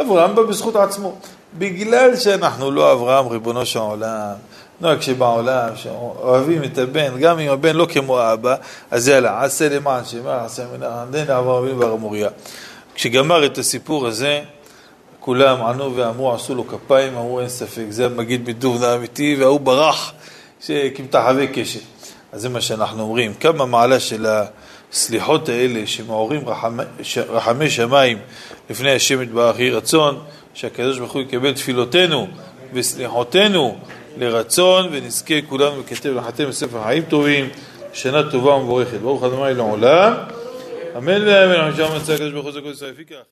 אברהם בא בזכות עצמו. בגלל שאנחנו לא אברהם, ריבונו של עולם, נוהג שבעולם, שאוהבים את הבן, גם אם הבן לא כמו האבא, אז יאללה, עשה למען שמה, עשה מנה, עננה, אברהם אבינו בהר המוריה. כשגמר את הסיפור הזה, כולם ענו ואמרו, עשו לו כפיים, אמרו אין ספק, זה מגיד מדובנה אמיתי, והוא ברח. שכמתח הווה קשת. אז זה מה שאנחנו אומרים. כמה מעלה של הסליחות האלה שמעורים רחמי שמיים לפני השם יתברך, יהי רצון שהקדוש ברוך הוא יקבל תפילותינו וסליחותינו לרצון, ונזכה כולנו וכתב לחתם בספר חיים טובים. שנה טובה ומבורכת. ברוך ה' לעולם. אמן ואמן.